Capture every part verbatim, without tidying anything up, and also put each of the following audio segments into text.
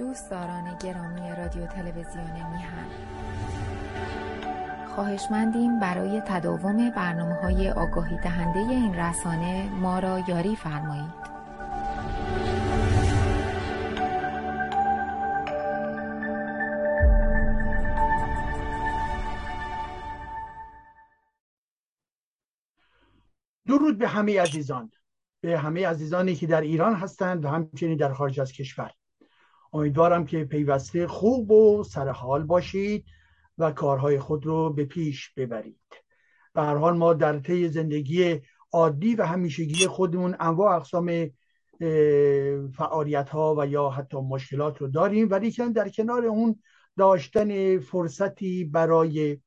دوستداران گرامی رادیو تلویزیون میهن، خواهشمندیم برای تداوم برنامه‌های آگاهی دهنده این رسانه ما را یاری فرمایید. درود به همه عزیزان، به همه عزیزانی که در ایران هستند و همچنین در خارج از کشور. امیدوارم که پیوسته خوب و سرحال باشید و کارهای خود رو به پیش ببرید. به هر حال ما در طی زندگی عادی و همیشگی خودمون انواع اقسام فعالیت‌ها و یا حتی مشکلات رو داریم، ولی که در کنار اون داشتن فرصتی برای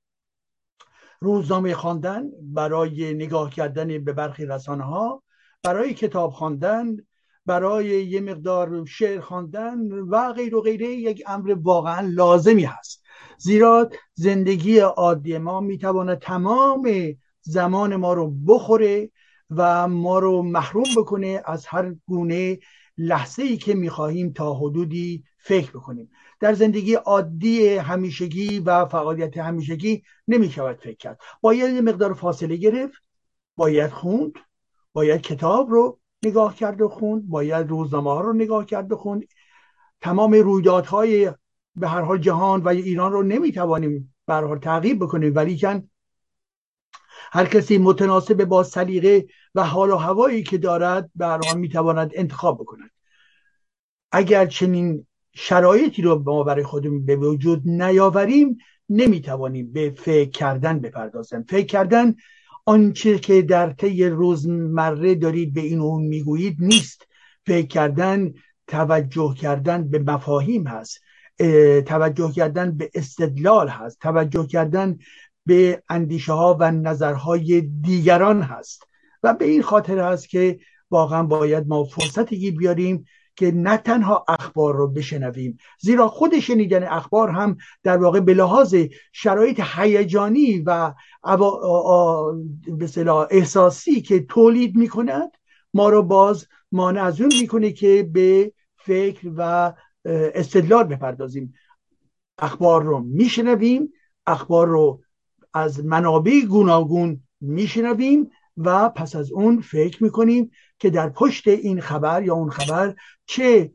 روزنامه خواندن، برای نگاه کردن به برخی رسانه‌ها، برای کتاب خواندن، برای یه مقدار شعر خواندن و غیر و غیره یک امر واقعا لازمی هست، زیرا زندگی عادی ما میتواند تمام زمان ما رو بخوره و ما رو محروم بکنه از هر گونه لحظه‌ای که میخواهیم تا حدودی فکر بکنیم. در زندگی عادی همیشگی و فعالیت همیشگی نمیشود فکر کرد، باید یه مقدار فاصله گرفت، باید خوند، باید کتاب رو نگاه کرد و خوند، باید روزنامه ها رو نگاه کرد و خوند. تمام رویدادهای به هر حال جهان و ایران رو نمیتوانیم به هر حال تعقیب بکنیم، ولی کن هر کسی متناسب با سلیقه و حال و هوایی که دارد به هر حال میتواند انتخاب بکند. اگر چنین شرایطی رو ما برای خودمون به وجود نیاوریم، نمیتوانیم به فکر کردن بپردازیم. فکر کردن آنچه که در طی روزمره دارید به این و اون میگویید نیست. فکر کردن توجه کردن به مفاهیم هست، توجه کردن به استدلال هست، توجه کردن به اندیشه ها و نظرهای دیگران هست و به این خاطر هست که واقعا باید ما فرصتی بیاریم که نه تنها اخبار رو بشنویم، زیرا خود شنیدن اخبار هم در واقع به لحاظ شرایط هیجانی و به اصطلاح احساسی که تولید میکند ما رو باز مانع از اون میکنه که به فکر و استدلال بپردازیم. اخبار رو میشنویم، اخبار رو از منابع گوناگون میشنویم و پس از اون فکر میکنیم که در پشت این خبر یا اون خبر چه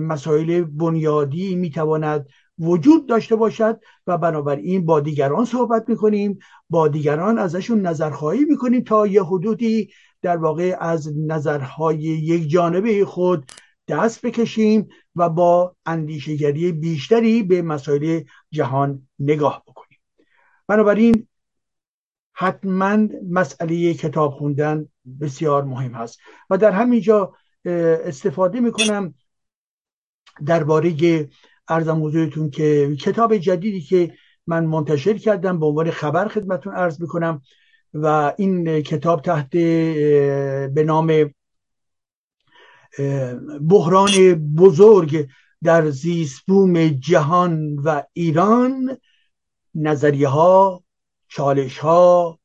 مسائل بنیادی میتواند وجود داشته باشد و بنابراین با دیگران صحبت میکنیم، با دیگران ازشون نظرخواهی میکنیم تا یه حدودی در واقع از نظرهای یک جانبه خود دست بکشیم و با اندیشگری بیشتری به مسائل جهان نگاه بکنیم. بنابراین حتما مسئله کتاب خوندن بسیار مهم هست و در همینجا استفاده میکنم درباره عرضم حضورتون که کتاب جدیدی که من منتشر کردم به عنوان خبر خدمتون عرض میکنم و این کتاب تحت به نام بحران بزرگ در زیست‌بوم جهان و ایران، نظریه ها، چالش ها،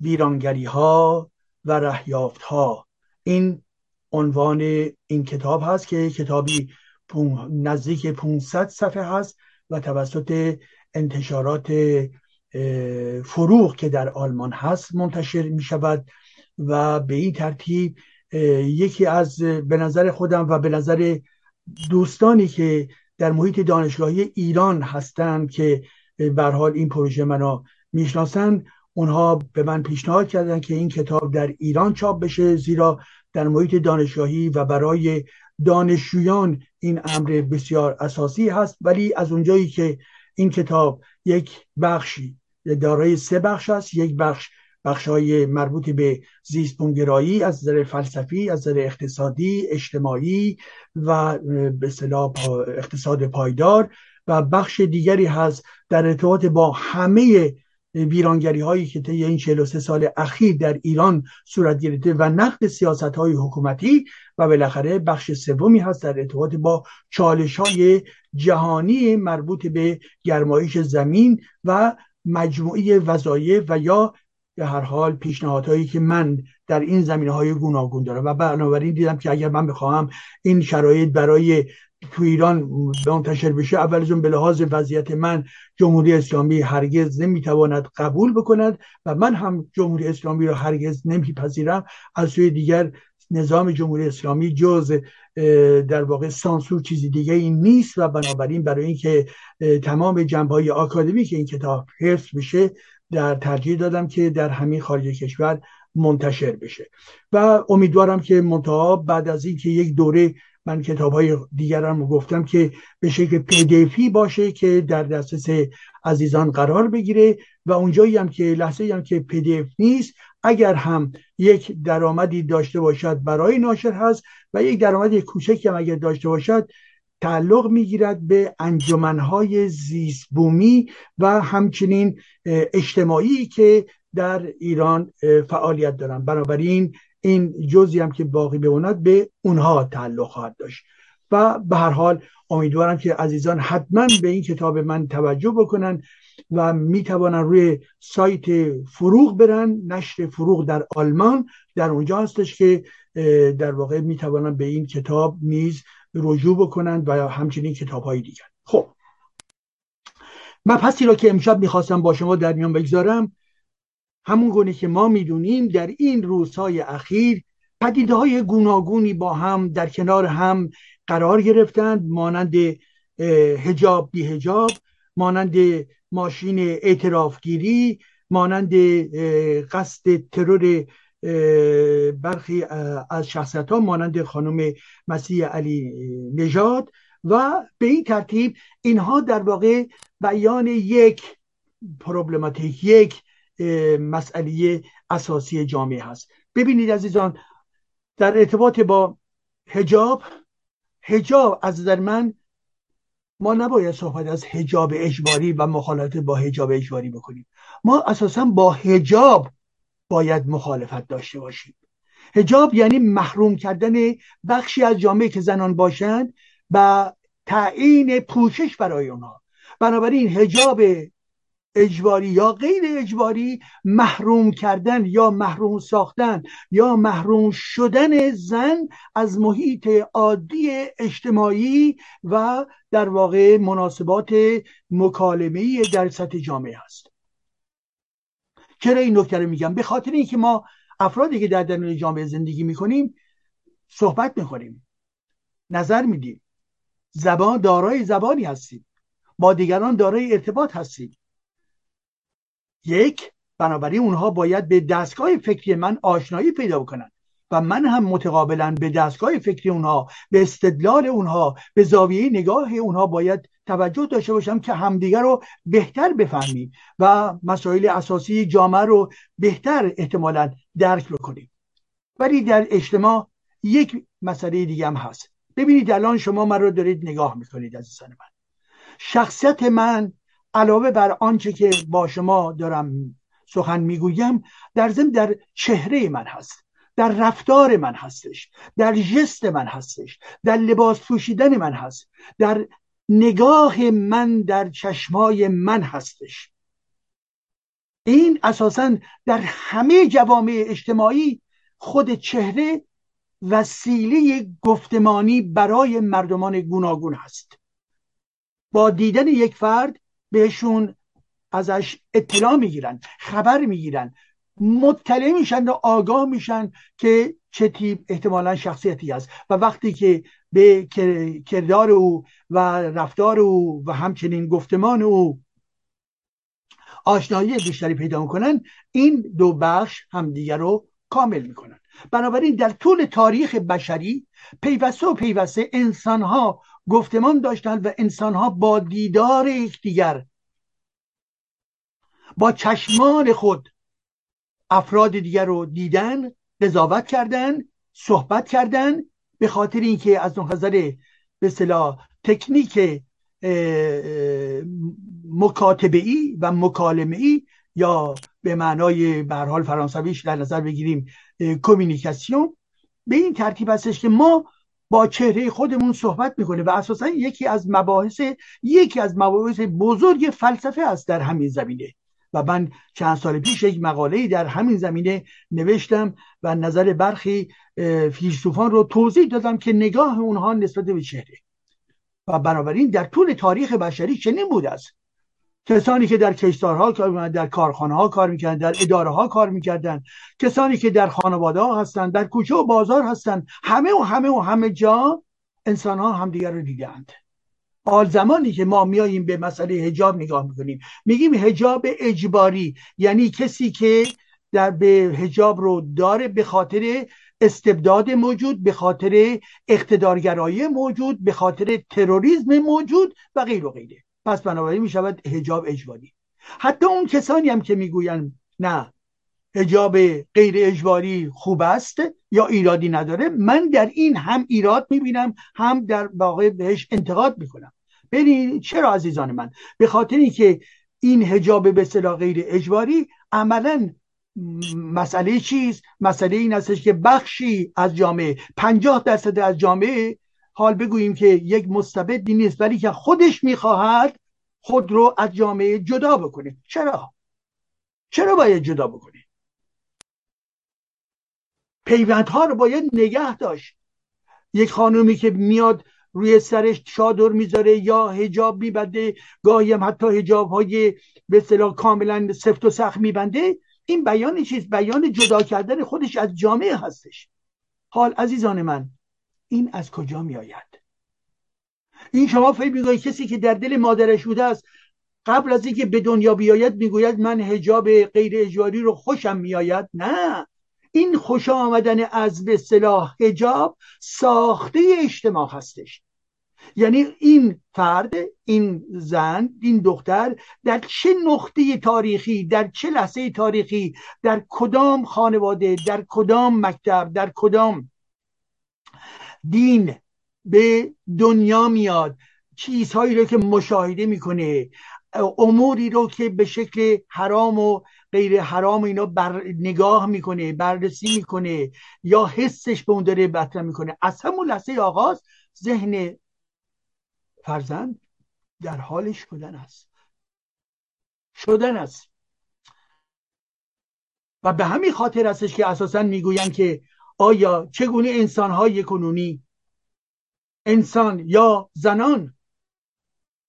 ویرانگری ها و رهیافت ها، این عنوان این کتاب هست که کتابی نزدیک پانصد صفحه هست و توسط انتشارات فروغ که در آلمان هست منتشر می شود و به این ترتیب یکی از به نظر خودم و به نظر دوستانی که در محیط دانشگاهی ایران هستند که به هر حال این پروژه منو میشناسن، اونها به من پیشنهاد کردن که این کتاب در ایران چاپ بشه، زیرا در محیط دانشگاهی و برای دانشجویان این امر بسیار اساسی هست. ولی از اونجایی که این کتاب یک بخشی دارای سه بخش است، یک بخش بخش‌های مربوط به زیست‌بوم‌گرایی از نظر فلسفی، از نظر اقتصادی، اجتماعی و به اصطلاح اقتصاد پایدار و بخش دیگری هست در ارتباط با همه ویرانگری هایی که طی این چهل و سه سال اخیر در ایران صورت گرفته و نقد سیاست های حکومتی و بالاخره بخش سومی هست در ارتباط با چالش های جهانی مربوط به گرمایش زمین و مجموعه وظایف و یا به هر حال پیشنهادهایی که من در این زمینه های گوناگون دارم و بنابراین دیدم که اگر من بخواهم این شرایط برای تو ایران منتشر بشه، اول از اون به لحاظ وضعیت من جمهوری اسلامی هرگز نمیتواند قبول بکند و من هم جمهوری اسلامی را هرگز نمیپذیرم. از سوی دیگر نظام جمهوری اسلامی جز در واقع سانسور چیزی دیگه ای نیست و بنابراین برای اینکه تمام جنبه‌های آکادمیک این کتاب حفظ بشه در ترجیح دادم که در همین خارج کشور منتشر بشه و امیدوارم که منتها بعد از این که یک دوره من کتاب‌های دیگرم رو گفتم که به شکل پی دی افی باشه که در دسترس عزیزان قرار بگیره و اونجایی هم که لحظه‌ای هم که پی دی اف نیست اگر هم یک درآمدی داشته باشد برای ناشر هست و یک درآمد کوچکی هم اگر داشته باشد تعلق میگیرد به انجمن‌های زیست بومی و همچنین اجتماعی که در ایران فعالیت دارن. بنابراین این جزئی هم که باقی بماند به اونها تعلق خواهد داشت و به هر حال امیدوارم که عزیزان حتما به این کتاب من توجه بکنن و میتوانن روی سایت فروغ برن، نشر فروغ در آلمان، در اونجا هستش که در واقع میتوانن به این کتاب نیز رجوع بکنن و همچنین کتاب های دیگر. خب مبحثی را که امشب میخواستم با شما در میان بگذارم همون گونه که ما میدونیم در این روزهای اخیر پدیده‌های گوناگونی با هم در کنار هم قرار گرفتند، مانند حجاب بی حجاب، مانند ماشین اعترافگیری، مانند قصد ترور برخی از شخصیت‌ها مانند خانم مسیح علی نژاد و به این ترتیب اینها در واقع بیان یک پروبلماتیک، یک مسئله اساسی جامعه هست. ببینید عزیزان در ارتباط با حجاب، حجاب از نظر من ما نباید صحبت از حجاب اجباری و مخالفت با حجاب اجباری بکنیم. ما اساسا با حجاب باید مخالفت داشته باشیم. حجاب یعنی محروم کردن بخشی از جامعه که زنان باشند و تعیین پوشش برای اونها. بنابراین حجاب اجباری یا غیر اجباری محروم کردن یا محروم ساختن یا محروم شدن زن از محیط عادی اجتماعی و در واقع مناسبات مکالمه‌ای در سطح جامعه است. چرا این نکته رو میگم؟ به خاطر اینکه ما افرادی که در درون جامعه زندگی میکنیم صحبت میکنیم، نظر میدیم، زبان دارای زبانی هستیم، با دیگران دارای ارتباط هستیم. یک، بنابراین اونها باید به دستگاه فکری من آشنایی پیدا کنند و من هم متقابلا به دستگاه فکری اونها، به استدلال اونها، به زاویه نگاه اونها باید توجه داشته باشم که همدیگر رو بهتر بفهمیم و مسائل اساسی جامعه رو بهتر احتمالاً درک بکنیم. ولی در اجتماع یک مسئله دیگه هم هست. ببینید الان شما من رو دارید نگاه میکنید عزیزان من. شخصیت من علاوه بر آنچه که با شما دارم سخن میگویم در ضمن در چهره من هست، در رفتار من هستش، در ژست من هستش، در لباس پوشیدن من هست، در نگاه من، در چشمای من هستش. این اساساً در همه جوامع اجتماعی خود چهره وسیله گفتمانی برای مردمان گوناگون هست. با دیدن یک فرد بهشون ازش اطلاع میگیرن، خبر میگیرن، مطلع میشن و آگاه میشن که چه تیپ احتمالا شخصیتی است و وقتی که به کردار او و رفتار او و همچنین گفتمان او آشنایی بیشتری پیدا میکنن این دو بخش همدیگر رو کامل میکنن. بنابراین در طول تاریخ بشری پیوسته و پیوسته انسانها گفتمان داشتند و انسانها با دیدار یکدیگر، با چشمان خود افراد دیگر رو دیدن، قضاوت کردن، صحبت کردن. به خاطر اینکه از اون نظر به اصطلاح تکنیک مکاتبه‌ای و مکالمه‌ای یا به معنای به هر حال فرانسویش در نظر بگیریم کمیونیکاسیون، به این ترتیب هستش که ما با چهره خودمون صحبت میکنه و اساسا یکی از مباحث یکی از مباحث بزرگ فلسفه است در همین زمینه و من چند سال پیش یک مقاله‌ای در همین زمینه نوشتم و نظر برخی فیلسوفان رو توضیح دادم که نگاه اونها نسبت به چهره و بنابراین در طول تاریخ بشری چنین بوده است. کسانی که در کشتارها کار می‌کردند، در کارخانه‌ها کار می‌کردند، در اداره‌ها کار می‌کردند، کسانی که در خانواده‌ها هستند، در کوچه و بازار هستند، همه و همه و همه جا انسان‌ها همدیگر رو دیدند. آل زمانی که ما میاییم به مسئله حجاب نگاه می‌کنیم، میگیم حجاب اجباری، یعنی کسی که در به حجاب رو داره به خاطر استبداد موجود، به خاطر اقتدارگرایی موجود، به خاطر تروریسم موجود و غیر و غیره. پس بنابراین می شود حجاب اجباری. حتی اون کسانی هم که میگویند نه حجاب غیر اجباری خوب است یا ایرادی نداره، من در این هم ایراد میبینم هم در واقع بهش انتقاد میکنم. ببینید چرا عزیزان من؟ به خاطر اینکه این حجاب به اصطلاح غیر اجباری عملاً مسئله چیست؟ مسئله این هستش که بخشی از جامعه، پنجاه درصد از جامعه، حال بگوییم که یک مستبدی نیست ولی که خودش میخواهد خود رو از جامعه جدا بکنه. چرا؟ چرا باید جدا بکنه؟ پیوندها رو باید نگه داشت. یک خانومی که میاد روی سرش چادر میذاره یا حجاب میبنده، گاهی هم حتی حجاب های به اصطلاح کاملا سفت و سخت میبنده، این بیان چیز؟ بیان جدا کردن خودش از جامعه هستش. حال عزیزان من این از کجا می آید؟ این شما فکر می‌کنید کسی که در دل مادرش بوده است قبل از اینکه به دنیا بیاید میگوید من حجاب غیر اجباری رو خوشم میآید؟ نه، این خوش آمدن از به اصطلاح حجاب ساخته اجتماع هستش. یعنی این فرد، این زن، این دختر در چه نقطه تاریخی، در چه لحظه تاریخی، در کدام خانواده، در کدام مکتب، در کدام دین به دنیا میاد، چیزهایی رو که مشاهده میکنه، اموری رو که به شکل حرام و غیر حرام اینا بر نگاه میکنه، بررسی میکنه یا حسش به اون داره بطرح میکنه، از همون لحظه آغاز ذهن فرزند در حال شدن است شدن است و به همین خاطر هستش که اساساً میگویند که آیا چگونه انسان‌های کنونی، انسان یا زنان،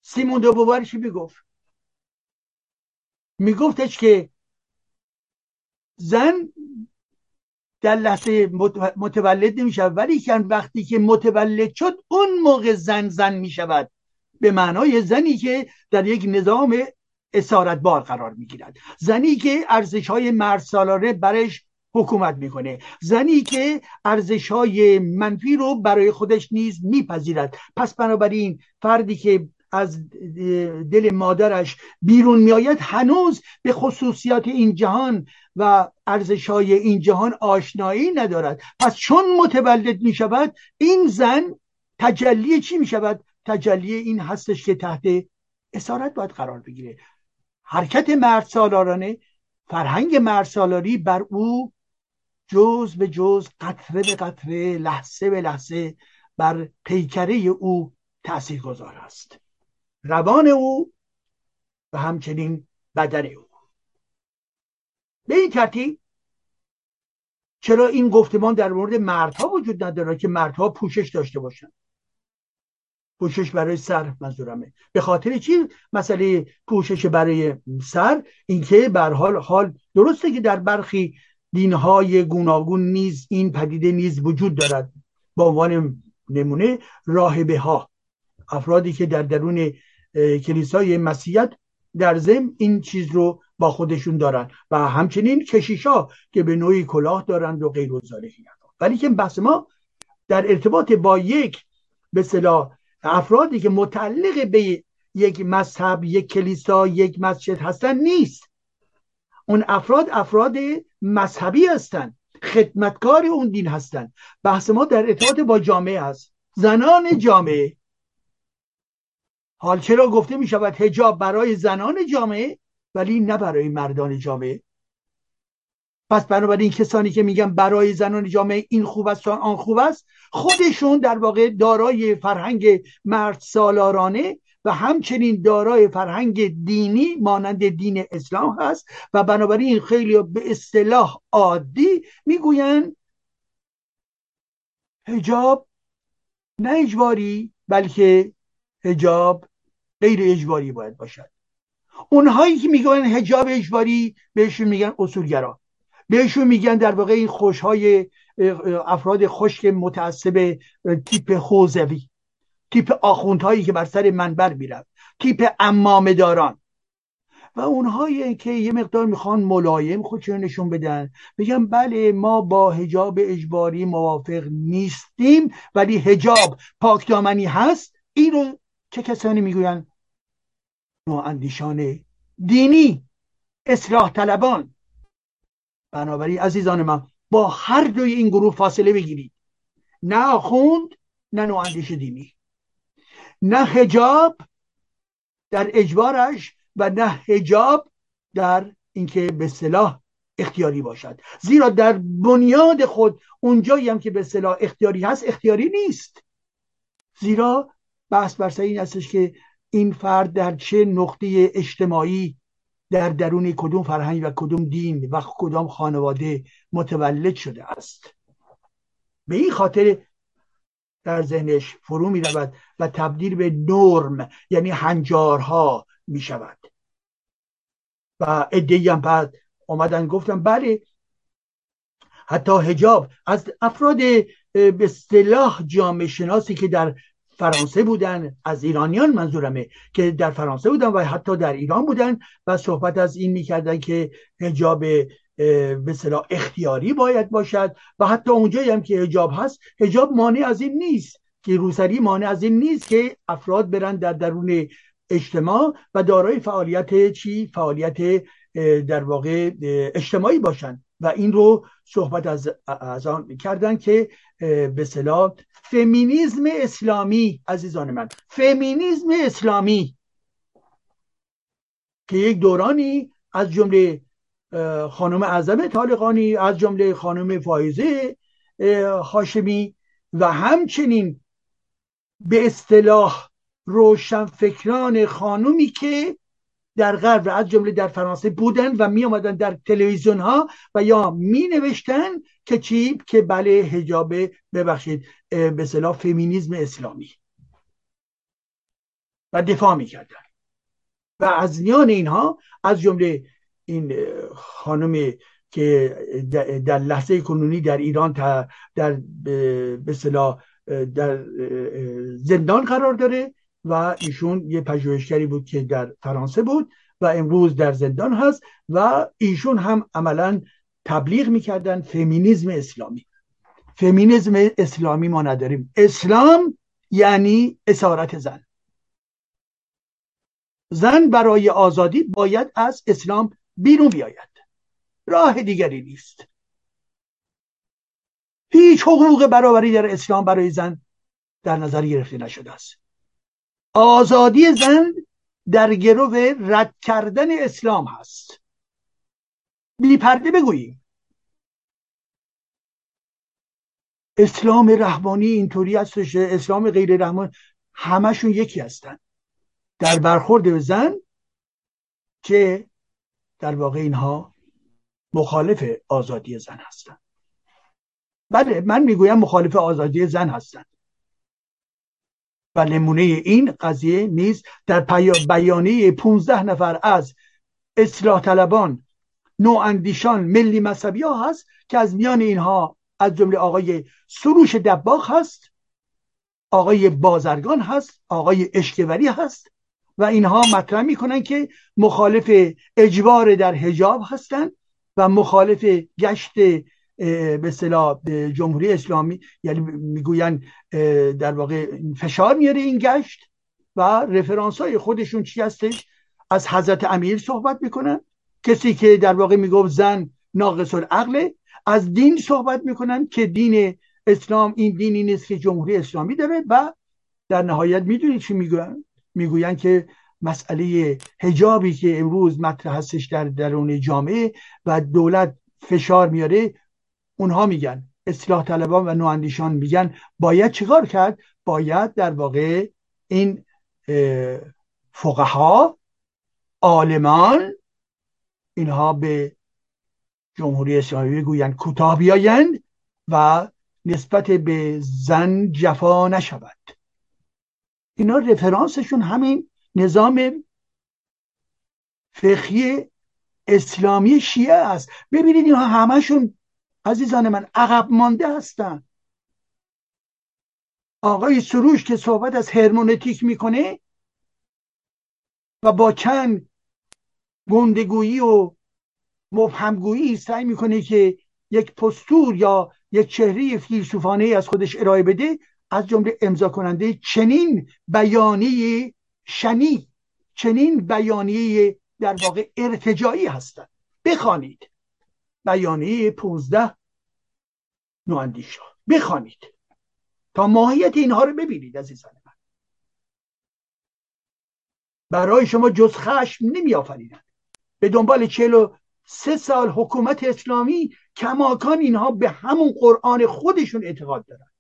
سیمون دو بووار چی میگفت؟ میگفتش که زن در لحظه متولد نمی شود ولی که وقتی که متولد شد اون موقع زن زن می شود، به معنای زنی که در یک نظام اسارتبار قرار می گیرد، زنی که ارزش‌های مردسالاره برش حکومت میکنه، زنی که ارزش‌های منفی رو برای خودش نیز میپذیرد. پس بنابراین فردی که از دل مادرش بیرون میآید هنوز به خصوصیات این جهان و ارزش‌های این جهان آشنایی ندارد. پس چون متولد میشود این زن تجلی چی میشود؟ تجلی این هستش که تحت اسارت باید قرار بگیره. حرکت مردسالارانه، فرهنگ مردسالاری بر او جز به جز، قطره به قطره، لحظه به لحظه بر پیکره او تأثیر گذار است. روان او و همچنین بدن او. به این ترتیب چرا این گفتمان در مورد مردها وجود نداره که مردها پوشش داشته باشند؟ پوشش برای سر منظورمه. به خاطر چی مسئله پوشش برای سر؟ اینکه به هر حال حال درسته که در برخی دینهای گوناگون نیز این پدیده نیز وجود دارد. به عنوان نمونه راهبه ها، افرادی که در درون کلیسای مسیحیت در ضمن این چیز رو با خودشون دارند و همچنین کشیشا که به نوعی کلاه دارند و غیر و زالهی. ولی که بحث ما در ارتباط با یک به اصطلاح افرادی که متعلق به یک مذهب، یک کلیسا، یک مسجد هستند نیست. اون افراد افراد مذهبی هستند، خدمتکار اون دین هستند. بحث ما در ارتباط با جامعه است، زنان جامعه. حال چرا گفته می شود حجاب برای زنان جامعه ولی نه برای مردان جامعه؟ پس بنابراین کسانی که میگن برای زنان جامعه این خوب است آن خوب است، خودشون در واقع دارای فرهنگ مرد سالارانه و همچنین دارای فرهنگ دینی مانند دین اسلام هست و بنابراین خیلی به اصطلاح عادی میگوین حجاب نه اجباری بلکه حجاب غیر اجباری باید باشد. اونهایی که میگن حجاب اجباری بهشون میگن اصولگرا، بهشون میگن در واقع این خوشهای افراد خشک متعصب تیپ خوزوی، تیپ آخوندهایی که بر سر منبر میرن، تیپ عمامه داران. و اونهایی که یه مقدار میخوان ملایم خودشون نشون بدن، میگن بله ما با حجاب اجباری موافق نیستیم ولی حجاب پاکدامنی هست. این رو چه کسانی میگوین؟ نواندیشان دینی، اصلاح طلبان. بنابراین عزیزان من با هر دوی این گروه فاصله بگیرید، نه آخوند نه نواندیش دینی، نه حجاب در اجبارش و نه حجاب در اینکه به اصطلاح اختیاری باشد، زیرا در بنیاد خود اونجایی هم که به اصطلاح اختیاری هست اختیاری نیست، زیرا بحث بر سر این هستش که این فرد در چه نقطه اجتماعی، در درون کدوم فرهنگ و کدوم دین و کدام خانواده متولد شده است. به این خاطر در ذهنش فرو می رود و تبدیل به نرم یعنی هنجارها می شود. و عده‌ای هم بعد آمدن گفتن بله حتی حجاب از افراد به اصطلاح جامعه شناسی که در فرانسه بودن، از ایرانیان منظورمه که در فرانسه بودن و حتی در ایران بودن و صحبت از این میکردن که حجاب به اصطلاح اختیاری باید باشد و حتی اونجایی هم که حجاب هست حجاب مانع از این نیست که روسری مانع از این نیست که افراد برن در درون اجتماع و دارای فعالیت چی فعالیت در واقع اجتماعی باشن. و این رو صحبت از, از آن کردن که به اصطلاح فمینیزم اسلامی. عزیزان من فمینیزم اسلامی که یک دورانی از جمله خانم اعظم طالقانی، از جمله خانم فائزه هاشمی و همچنین به اصطلاح روشنفکران خانومی که در غرب از جمله در فرانسه بودن و می آمدن در تلویزیون ها و یا می نوشتن که چی؟ که بله حجاب، ببخشید به اصطلاح فمینیسم اسلامی، و دفاع می کردن. و از میان اینها از جمله این خانم که در لحظه کنونی در ایران در به اصطلاح در زندان قرار داره و ایشون یه پژوهشگری بود که در فرانسه بود و امروز در زندان هست و ایشون هم عملا تبلیغ میکردن فمینیسم اسلامی. فمینیسم اسلامی ما نداریم. اسلام یعنی اسارت زن. زن برای آزادی باید از اسلام بیرون بیاید، راه دیگری نیست. هیچ حقوق برابری در اسلام برای زن در نظر گرفته نشده است. آزادی زن در گرو رد کردن اسلام هست. بی پرده بگوییم اسلام رحمانی اینطوری هستش، اسلام غیر رحمانی، همشون یکی هستن در برخورد به زن، که در واقع اینها مخالف آزادی زن هستن. بله من میگویم مخالف آزادی زن هستن و نمونه این قضیه نیز در بیانیه پانزده نفر از اصلاح طلبان، نواندیشان، ملی مذهبی ها هست که از میان اینها از جمله آقای سروش دباغ هست، آقای بازرگان هست، آقای اشکوری هست و اینها مطرح میکنن که مخالف اجبار در حجاب هستند و مخالف گشت به اصطلاح جمهوری اسلامی، یعنی میگوین در واقع فشار میاره این گشت. و رفرانس های خودشون چی هستش؟ از حضرت امیر صحبت میکنن، کسی که در واقع میگفت زن ناقص العقله. از دین صحبت میکنن که دین اسلام این دینی نیست که جمهوری اسلامی داره. و در نهایت میدونید چی میگوین؟ میگوین که مسئله حجابی که امروز مطرح هستش در درون جامعه و دولت فشار میاره، اونها میگن، اصلاح طلبان و نواندیشان میگن باید چیکار کرد؟ باید در واقع این فقها، عالمان، اینها به جمهوری اسلامی گویند کوتاه بیایند و نسبت به زن جفا نشود. اینا رفرانسشون همین نظام فقهی اسلامی شیعه است. ببینید اینها همشون عزیزان من عقب مانده هستن. آقای سروش که صحبت از هرمونتیک میکنه و با چند گندگویی و مبهمگویی سعی میکنه که یک پستور یا یک چهره فیلسوفانه از خودش ارائه بده، از جمله امضا کننده چنین بیانیه شنی چنین بیانیه در واقع ارتجاعی هستند. بخوانید بیانیه پانزده نواندیشان، بخوانید تا ماهیت اینها رو ببینید. عزیزان من برای شما جز خشم نمی آفرینند. به دنبال چهل و سه سال حکومت اسلامی کماکان اینها به همون قرآن خودشون اعتقاد دارن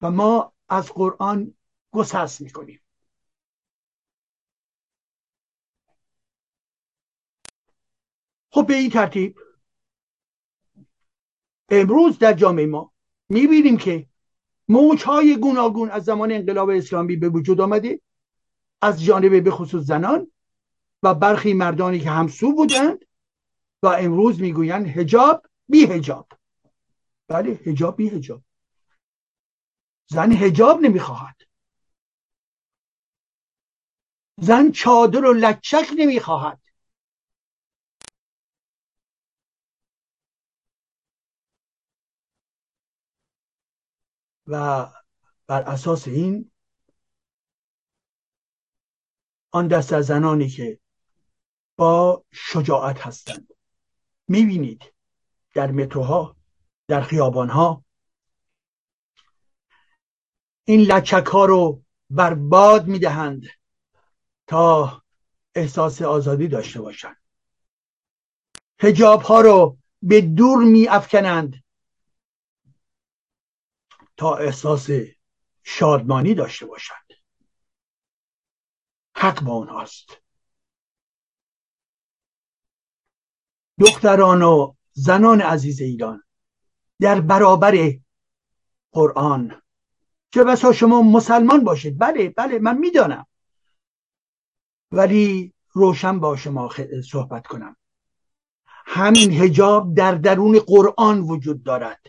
و ما از قرآن گسست میکنیم. خب به این ترتیب امروز در جامعه ما میبینیم که موجهای گوناگون از زمان انقلاب اسلامی به وجود آمده، از جانب به خصوص زنان و برخی مردانی که همسو بودند و امروز میگویند حجاب بی حجاب. بله، حجاب بی حجاب. زن حجاب نمیخواهد، زن چادر و لچک نمیخواهد. و بر اساس این آن دست از زنانی که با شجاعت هستند میبینید در متروها، در خیابانها این لچک ها رو برباد میدهند تا احساس آزادی داشته باشند. حجاب ها رو به دور میافکنند تا احساس شادمانی داشته باشند. حق با اونهاست. دختران و زنان عزیز ایران در برابر قرآن، چه بسا شما مسلمان باشید، بله بله من میدانم، ولی روشن با شما صحبت کنم، همین حجاب در درون قرآن وجود دارد.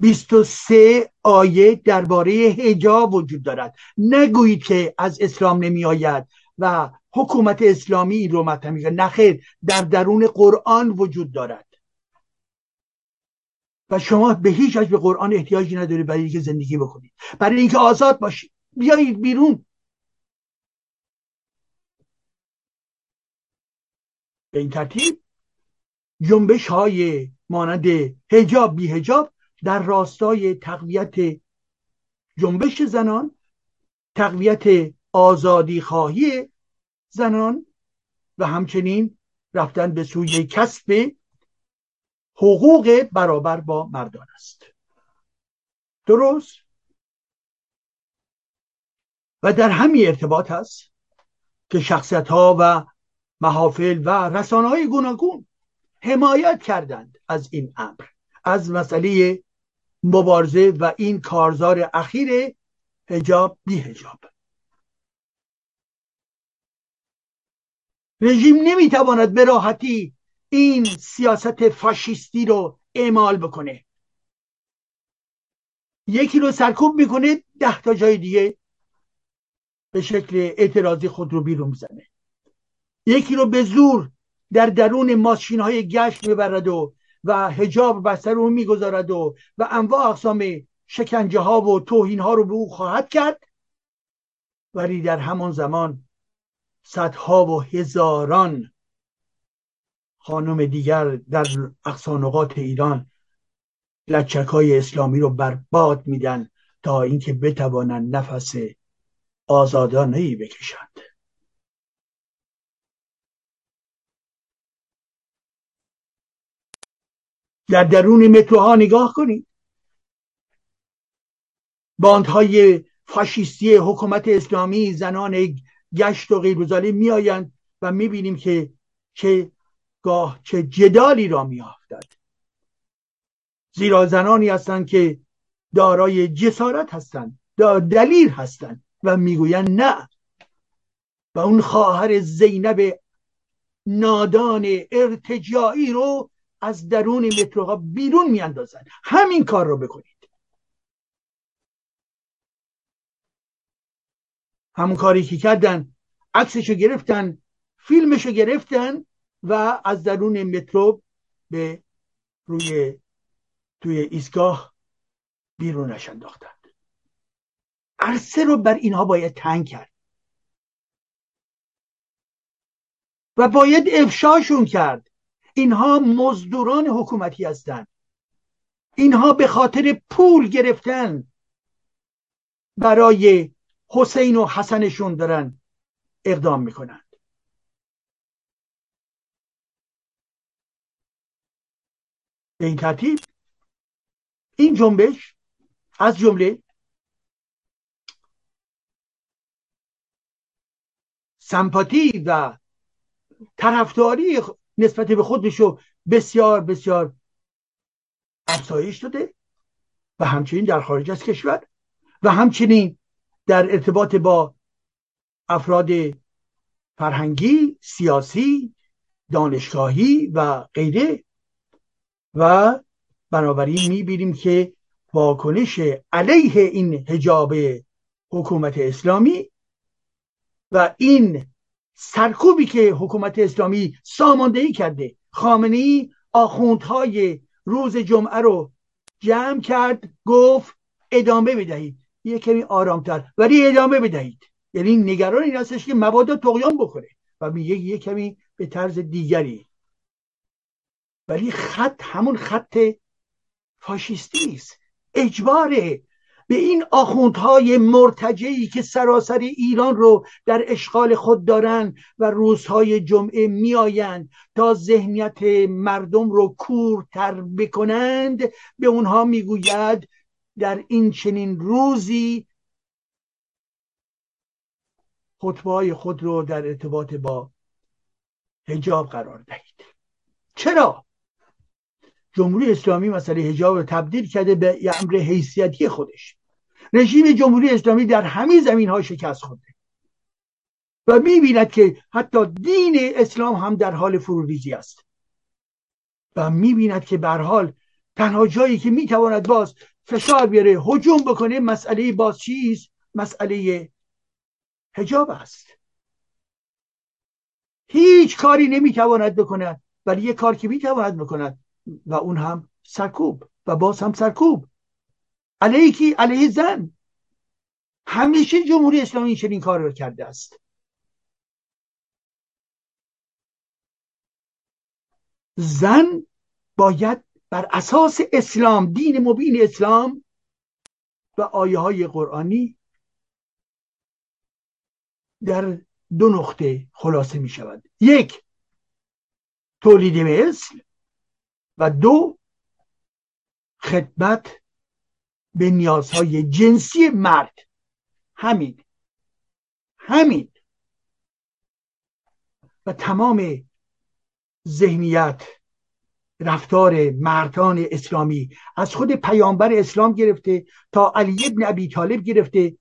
بیست و سه آیه درباره حجاب وجود دارد. نگویید که از اسلام نمی آید و حکومت اسلامی این رو مطرح میکنه. نخیر، در درون قرآن وجود دارد و شما به هیچ وجه به قرآن احتیاجی ندارید برای اینکه زندگی بکنید، برای اینکه آزاد باشید. بیایید بیرون. به این ترتیب جنبش های مانند حجاب بی حجاب در راستای تقویت جنبش زنان، تقویت آزادی خواهی زنان و همچنین رفتن به سوی کسب حقوق برابر با مردان است. درست؟ و در همین ارتباط هست که شخصیت ها و محافل و رسانه های گوناگون حمایت کردند از این امر، از مسئله مبارزه و این کارزار اخیر حجاب بی حجاب. رژیم نمیتواند به راحتی این سیاست فاشیستی رو اعمال بکنه. یکی رو سرکوب میکنه، ده تا جای دیگه به شکل اعتراضی خود رو بیرون میزنه. یکی رو به زور در درون ماشین های گشت میبرد و و حجاب بر سر او میگذارد و و انواع اقسام شکنجه ها و توهین ها رو به او خواهد کرد، ولی در همان زمان صدها و هزاران خانم دیگر در اقصانقاط ایران لچک های اسلامی رو برباد میدن تا اینکه بتوانند نفس آزادانه ای بکشند. در درون متروها نگاه کنید، باندهای فاشیستی حکومت اسلامی، زنان گشت و غیرگزاری می آیند و می بینیم که چه گاه چه جدالی را می افتد، زیرا زنانی هستند که دارای جسارت هستند دلیل هستند و میگویند نه. و اون خواهر زینب نادان ارتجاعی رو از درون متروها بیرون میاندازن. همین کار رو بکنید، همون کاری که کردن، عکسشو گرفتن، فیلمشو گرفتن و از درون مترو به روی توی ایستگاه بیرونش انداختند. عرصه رو بر اینها باید تنگ کرد و باید افشاشون کرد. اینها مزدوران حکومتی هستند. اینها به خاطر پول گرفتن برای حسین و حسنشون دارن اقدام میکنند. به این ترتیب این جنبش از جمله سمپاتی و طرفداری نسبت به خودشو بسیار بسیار افزایش داده و همچنین در خارج از کشور و همچنین در ارتباط با افراد فرهنگی، سیاسی، دانشگاهی و غیره. و بنابراین میبینیم که واکنش علیه این حجاب حکومت اسلامی و این سرکوبی که حکومت اسلامی ساماندهی کرده، خامنه‌ای آخوندهای روز جمعه رو جمع کرد، گفت ادامه بدهید، یه کمی آرامتر ولی ادامه بدهید. یعنی نگران این هستش که مبادا طغیان بکنه و میگه یه کمی به طرز دیگری، ولی خط همون خط فاشیستی است، اجباره. به این آخوندهای مرتجعی که سراسر ایران رو در اشغال خود دارن و روزهای جمعه میآیند تا ذهنیت مردم رو کورتر بکنند، به اونها میگوید در این چنین روزی خطبه‌های خود رو در ارتباط با حجاب قرار دهید. چرا؟ جمهوری اسلامی مسئله حجاب رو تبدیل کرده به یه امر حیثیتی خودش. رژیم جمهوری اسلامی در همه زمین‌ها شکست خورده و می‌بیند که حتی دین اسلام هم در حال فروریزی است و می‌بیند که به هر حال تنها جایی که می‌تواند باز فشار بیاره، هجوم بکنه، مسئله باز چیز مسئله حجاب است. هیچ کاری نمی‌تواند بکند، ولی یک کار که می‌تواند بکند و اون هم سرکوب و باز هم سرکوب علیه کی؟ علیه زن. همیشه جمهوری اسلامی چنین کار رو کرده است. زن باید بر اساس اسلام، دین مبین اسلام و آیه های قرآنی در دو نقطه خلاصه می شود: یک، تولید مثل، و دو، خدمت به نیازهای جنسی مرد. همین همین و تمام ذهنیت رفتار مردان اسلامی از خود پیامبر اسلام گرفته تا علی ابن ابی طالب گرفته،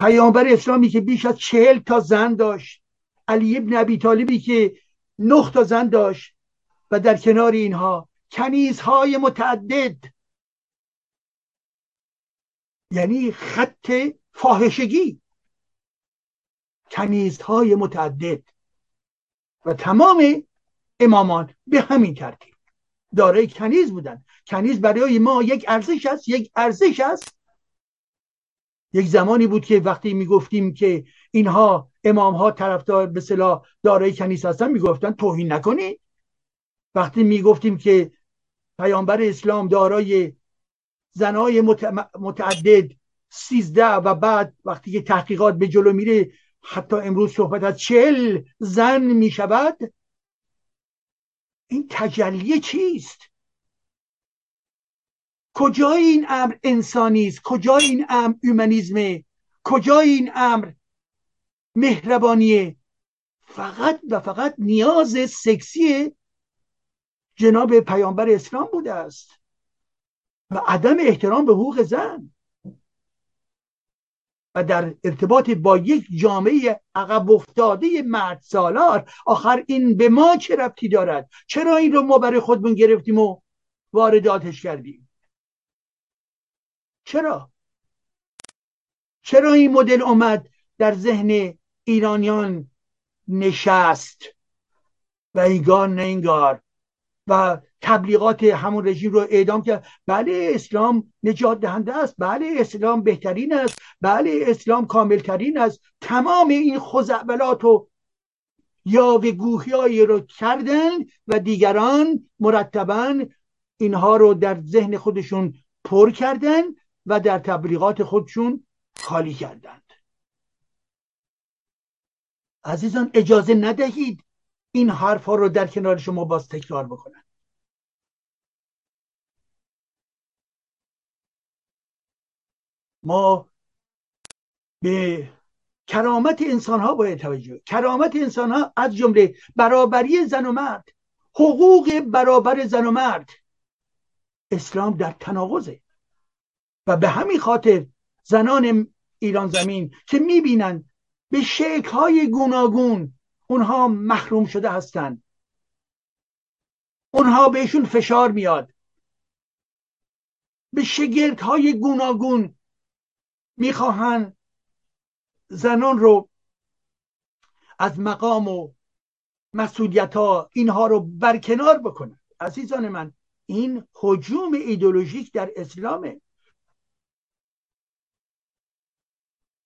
پیامبر اسلامی که بیش از چهل تا زن داشت، علی ابن ابی طالبی که نه تا زن داشت و در کنار اینها کنیزهای متعدد. یعنی خط فاحشگی، کنیزهای متعدد و تمام امامان به همین ترتیب دارای کنیز بودن. کنیز برای ما یک ارزش است، یک ارزش است. یک زمانی بود که وقتی میگفتیم که اینها امامها طرفدار به اصطلاح دارای کنیز هستن، میگفتن توهین نکنید. وقتی میگفتیم که پیامبر اسلام دارای زنای متعدد سیزده و بعد وقتی که تحقیقات به جلو میره حتی امروز صحبت از چهل زن میشود، این تجلی چیست؟ کجای این امر انسانی است؟ کجای این امر اومانیسم؟ کجای این امر مهربانیه؟ فقط و فقط نیاز سکسیه جناب پیامبر اسلام بوده است و عدم احترام به حقوق زن. و در ارتباط با یک جامعه عقب افتاده مرد سالار، آخر این به ما چه ربطی دارد؟ چرا این رو ما برای خودمون گرفتیم و وارداتش کردیم؟ چرا؟ چرا این مدل اومد در ذهن ایرانیان نشست و اینگار نه اینگار و تبلیغات همون رژیم رو اعدام کرد؟ بله اسلام نجات دهنده است، بله اسلام بهترین است، بله اسلام کاملترین است. تمام این خزعبلات و یاوه‌گویی‌هایی رو کردن و دیگران مرتبا اینها رو در ذهن خودشون پر کردن و در تبلیغات خودشون خالی کردند. عزیزان اجازه ندهید این حرفها رو در کنار شما باز تکرار بکنن. ما به کرامت انسان ها باید توجه. کرامت انسان ها از جمله برابری زن و مرد، حقوق برابر زن و مرد، اسلام در تناقضه و به همین خاطر زنان ایران زمین که میبینن به شکل‌های گوناگون اونها محروم شده هستن، اونها بهشون فشار میاد، به شگردهای گوناگون میخواهن زنان رو از مقام و مسئولیت ها اینها رو برکنار بکنن. عزیزان من این هجوم ایدئولوژیک در اسلامه.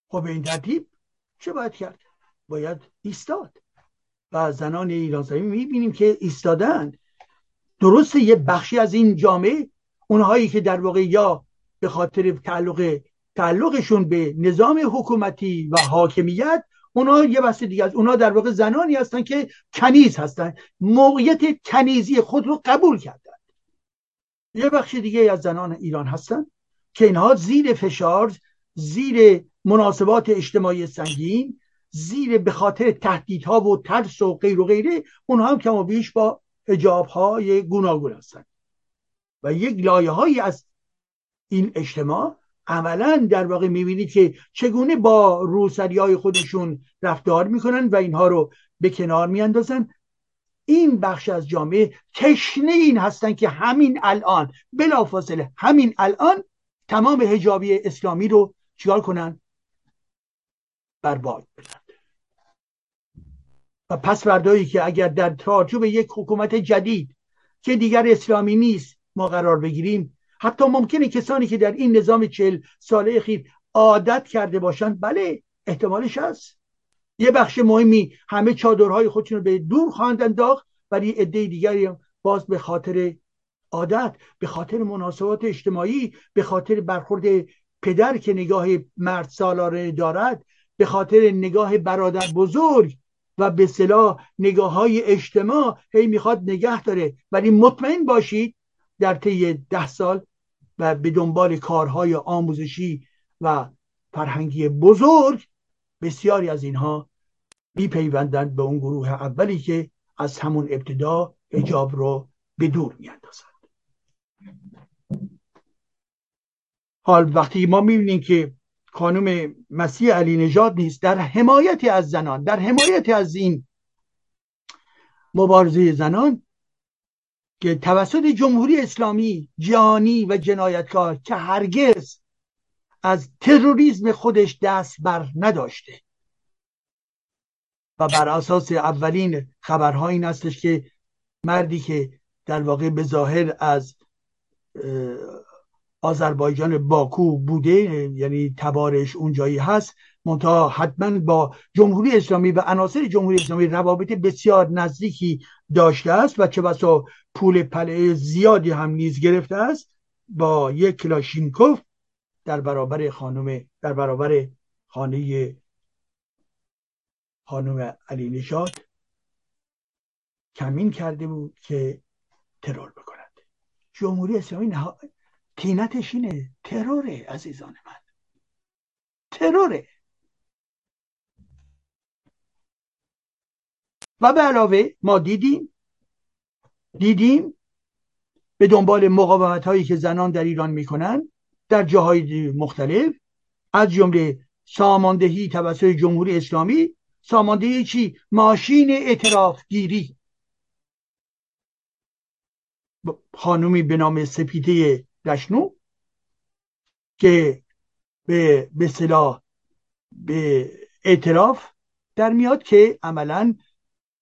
خب به این ترتیب چه باید کرد؟ باید ایستاد و زنان ایران زمین میبینیم که ایستادند. درسته یه بخشی از این جامعه اونهایی که در واقع یا به خاطر تعلق تعلقشون به نظام حکومتی و حاکمیت، اونها یه بسته دیگه از اونها در واقع زنانی هستن که کنیز هستن، موقعیت کنیزی خود رو قبول کردن. یه بخش دیگه از زنان ایران هستن که اینها زیر فشار، زیر مناسبات اجتماعی سنگین، زیر به خاطر تهدیدها و ترس و غیر و غیره، اونها هم کم و بیش با حجاب‌های گوناگون هستن و یک لایه‌هایی از این اجتماع عملا در واقع میبینید که چگونه با روسریای خودشون رفتار میکنن و اینها رو به کنار میاندازن. این بخش از جامعه تشنه این هستن که همین الان بلافاصله همین الان تمام حجابی اسلامی رو چیکار کنن؟ برباد بدن. و پس فردایی که اگر در تعجب یک حکومت جدید که دیگر اسلامی نیست ما قرار بگیریم، حتی ممکنه کسانی که در این نظام چهل ساله خیر عادت کرده باشند، بله احتمالش هست، یه بخش مهمی همه چادرهای خودشون رو به دور خواهند انداخت، ولی عده دیگری هم باز به خاطر عادت، به خاطر مناسبات اجتماعی، به خاطر برخورد پدر که نگاه مرد سالاره دارد، به خاطر نگاه برادر بزرگ و به اصطلاح نگاه‌های اجتماع هی میخواد نگه داره. ولی مطمئن باشید در طی ده سال و به دنبال کارهای آموزشی و فرهنگی بزرگ بسیاری از اینها میپیوندند به اون گروه اولی که از همون ابتدا حجاب رو به دور میاندازند. حال وقتی ما میبینیم که خانم مسیح علی نژاد نیست در حمایت از زنان، در حمایت از این مبارزه زنان که توسط جمهوری اسلامی جهانی و جنایتکار که هرگز از تروریسم خودش دست بر نداشته و بر اساس اولین خبرها این هستش که مردی که در واقع به ظاهر از آذربایجان باکو بوده، یعنی تبارش اونجایی هست، منتها حتما با جمهوری اسلامی و عناصر جمهوری اسلامی روابط بسیار نزدیکی داشته است و چه بسا پول پلعه زیادی هم نیز گرفته است، با یک کلاشینکوف در برابر خانم در برابر خانه خانم علینژاد کمین کرده بود که ترور بکند. جمهوری اسلامی نه... کینتش اینه، تروره. عزیزان من تروره. و به علاوه ما دیدیم دیدیم به دنبال مقاومت هایی که زنان در ایران میکنن در جاهای مختلف، از جمله ساماندهی توسط جمهوری اسلامی، ساماندهی چی؟ ماشین اعتراف گیری. خانومی به نام سپیده اشنو که به به اصطلاح به اعتراف در میاد که عملا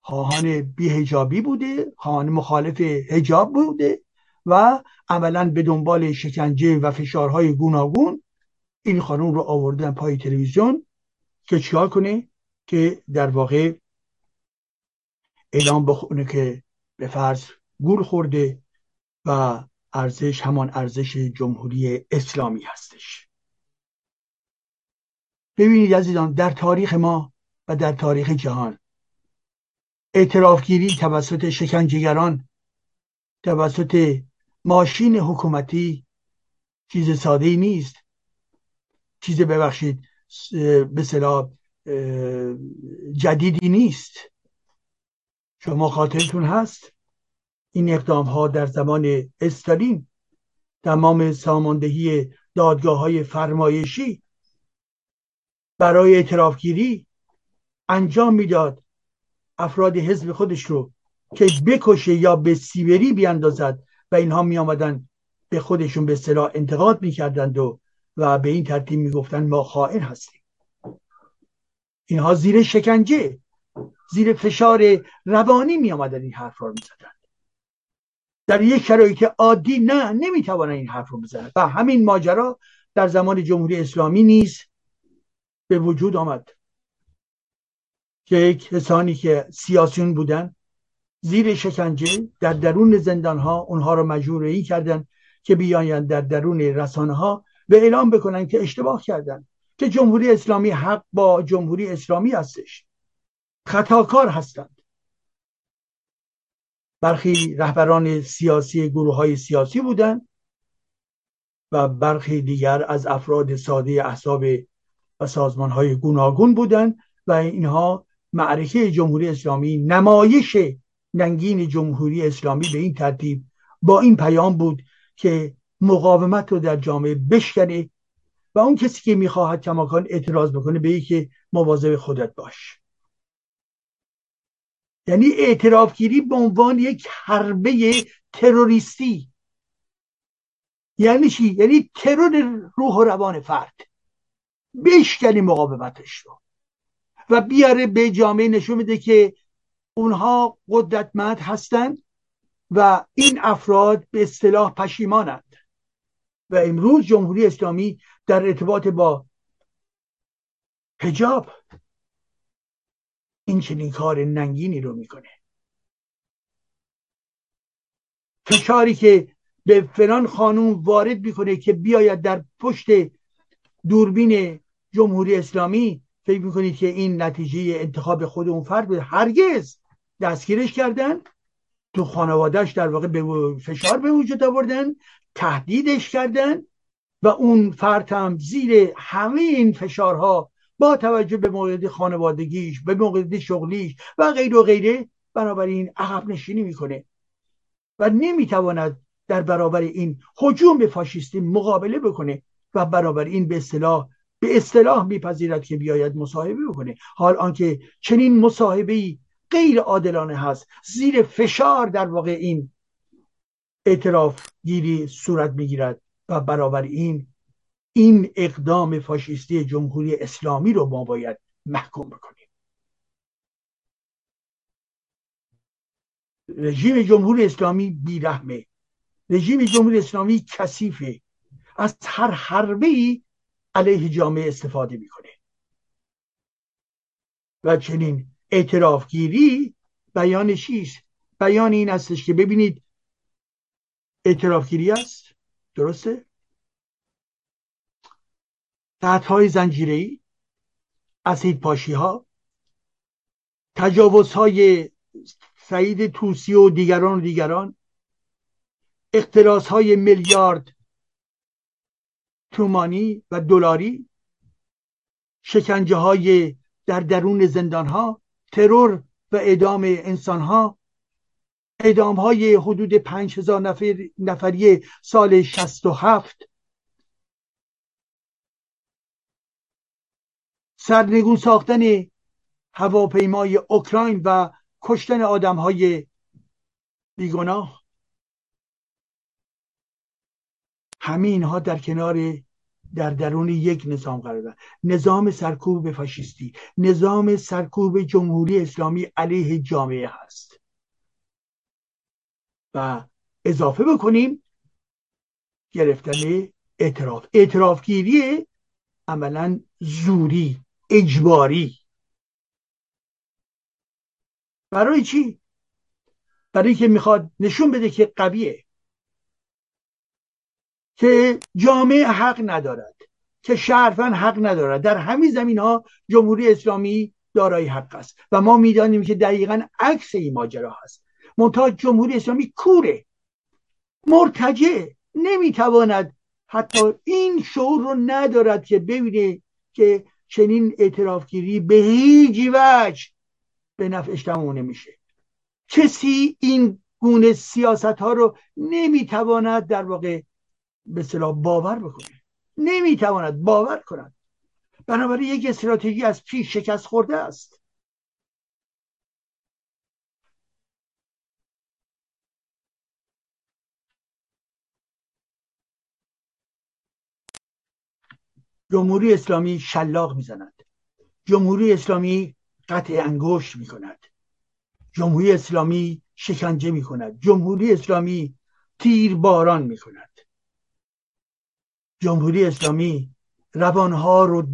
خواهان بی‌حجابی بوده، خواهان مخالف حجاب بوده و عملا به دنبال شکنجه و فشارهای گوناگون این خانوم رو آوردن پای تلویزیون که چیکار کنه؟ که در واقع اعلام بکنه که به فرض گول خورده و ارزش همان ارزش جمهوری اسلامی هستش. ببینید عزیزان، در تاریخ ما و در تاریخ جهان اعترافگیری توسط شکنجهگران، توسط ماشین حکومتی چیز ساده‌ای نیست، چیز ببخشید به اصطلاح جدیدی نیست. شما خاطرتون هست این اقدام ها در زمان استالین، تمام ساماندهی دادگاه های فرمایشی برای اعترافگیری انجام میداد، افراد حزب خودش رو که بکشه یا به سیبری بیاندازد و اینها می آمدن به خودشون به اصطلاح انتقاد میکردند و و به این ترتیب میگفتن ما خائن هستیم. اینها زیر شکنجه، زیر فشار روانی می آمدن این حرف رو میزدن. در یک شرایط عادی نه، نمیتوانن این حرف رو بزنن و همین ماجرا در زمان جمهوری اسلامی نیز به وجود آمد که کسانی که سیاسیون بودن زیر شکنجه در درون زندانها اونها رو مجبور این کردن که بیایند در درون رسانه‌ها به اعلام بکنن که اشتباه کردن، که جمهوری اسلامی حق با جمهوری اسلامی هستش، خطاکار هستند. برخی رهبران سیاسی گروه‌های سیاسی بودند و برخی دیگر از افراد ساده احزاب و سازمان‌های گوناگون بودند و اینها معرکه جمهوری اسلامی، نمایش ننگین جمهوری اسلامی به این ترتیب با این پیام بود که مقاومت رو در جامعه بشکنه و اون کسی که می‌خواهد کماکان اعتراض بکنه به اینکه مواظب خودت باش. یعنی اعترافگیری به عنوان یک حربه تروریستی. یعنی چی؟ یعنی ترور روح و روان فرد، بشکنی مقاومتش رو و بیاره به جامعه نشون بده که اونها قدرتمند هستند و این افراد به اصطلاح پشیمانند. و امروز جمهوری اسلامی در ارتباط با حجاب این چنین کار ننگینی رو میکنه. فشاری که به فلان خانوم وارد میکنه که بیاید در پشت دوربین جمهوری اسلامی، فکر میکنید که این نتیجه انتخاب خود اون فرد بود؟ هرگز. دستگیرش کردن، تو خانوادهش در واقع به فشار به وجود آوردن، تهدیدش کردن و اون فرد هم زیر همه این فشارها با توجه به مورد خانوادگیش، به مورد شغلیش و غیر و غیره، بنابراین عقب نشینی میکنه و نمیتواند در برابر این هجوم به فاشیستی مقابله بکنه و برابر این به اصطلاح به اصطلاح میپذیرد که بیاید مصاحبه بکنه. حال آنکه چنین مصاحبه‌ای غیر عادلانه هست، زیر فشار در واقع این اعتراف گیری صورت میگیرد و برابر این این اقدام فاشیستی جمهوری اسلامی رو ما باید محکوم بکنیم. رژیم جمهوری اسلامی بیرحمه، رژیم جمهوری اسلامی کثیفه، از هر حربه‌ای علیه جامعه استفاده میکنه و چنین اعترافگیری بیان چیست؟ بیان این هستش که ببینید اعترافگیری است، درسته؟ قطعهای زنجیری، اسیدپاشی ها، تجاوز های سعید طوسی و دیگران و دیگران، اختلاس های میلیارد تومانی و دلاری، شکنجه های در درون زندان ها، ترور و اعدام انسان ها، اعدام های حدود پنج هزار نفر نفری سال شصت و هفت، سرنگون ساختن هواپیمای اوکراین و کشتن آدم‌های بیگناه، همه اینها در کنار در درون یک نظام قرار دارند. نظام سرکوب فاشیستی، نظام سرکوب جمهوری اسلامی علیه جامعه هست. و اضافه بکنیم گرفتن اعتراف، اعترافگیری عملا زوری، اجباری. برای چی؟ برای که میخواد نشون بده که قویه، که جامعه حق ندارد، که شهروند حق ندارد. در همین زمین ها جمهوری اسلامی دارای حق است و ما میدانیم که دقیقا عکس این ماجرا هست. منتها جمهوری اسلامی کوره، مرتجع، نمیتواند، حتی این شعور رو ندارد که ببینه که چنین اعترافگیری به هیچ وجه به نفعش تموم نمیشه. کسی این گونه سیاست ها رو نمیتواند در واقع به اصطلاح باور بکنه، نمیتواند باور کند. بنابراین یک استراتژی از پیش شکست خورده است. جمهوری اسلامی شلاق میزند، جمهوری اسلامی قطع انگشت میکند، جمهوری اسلامی شکنجه میکند، جمهوری اسلامی تیر باران میکند، جمهوری اسلامی روانها رو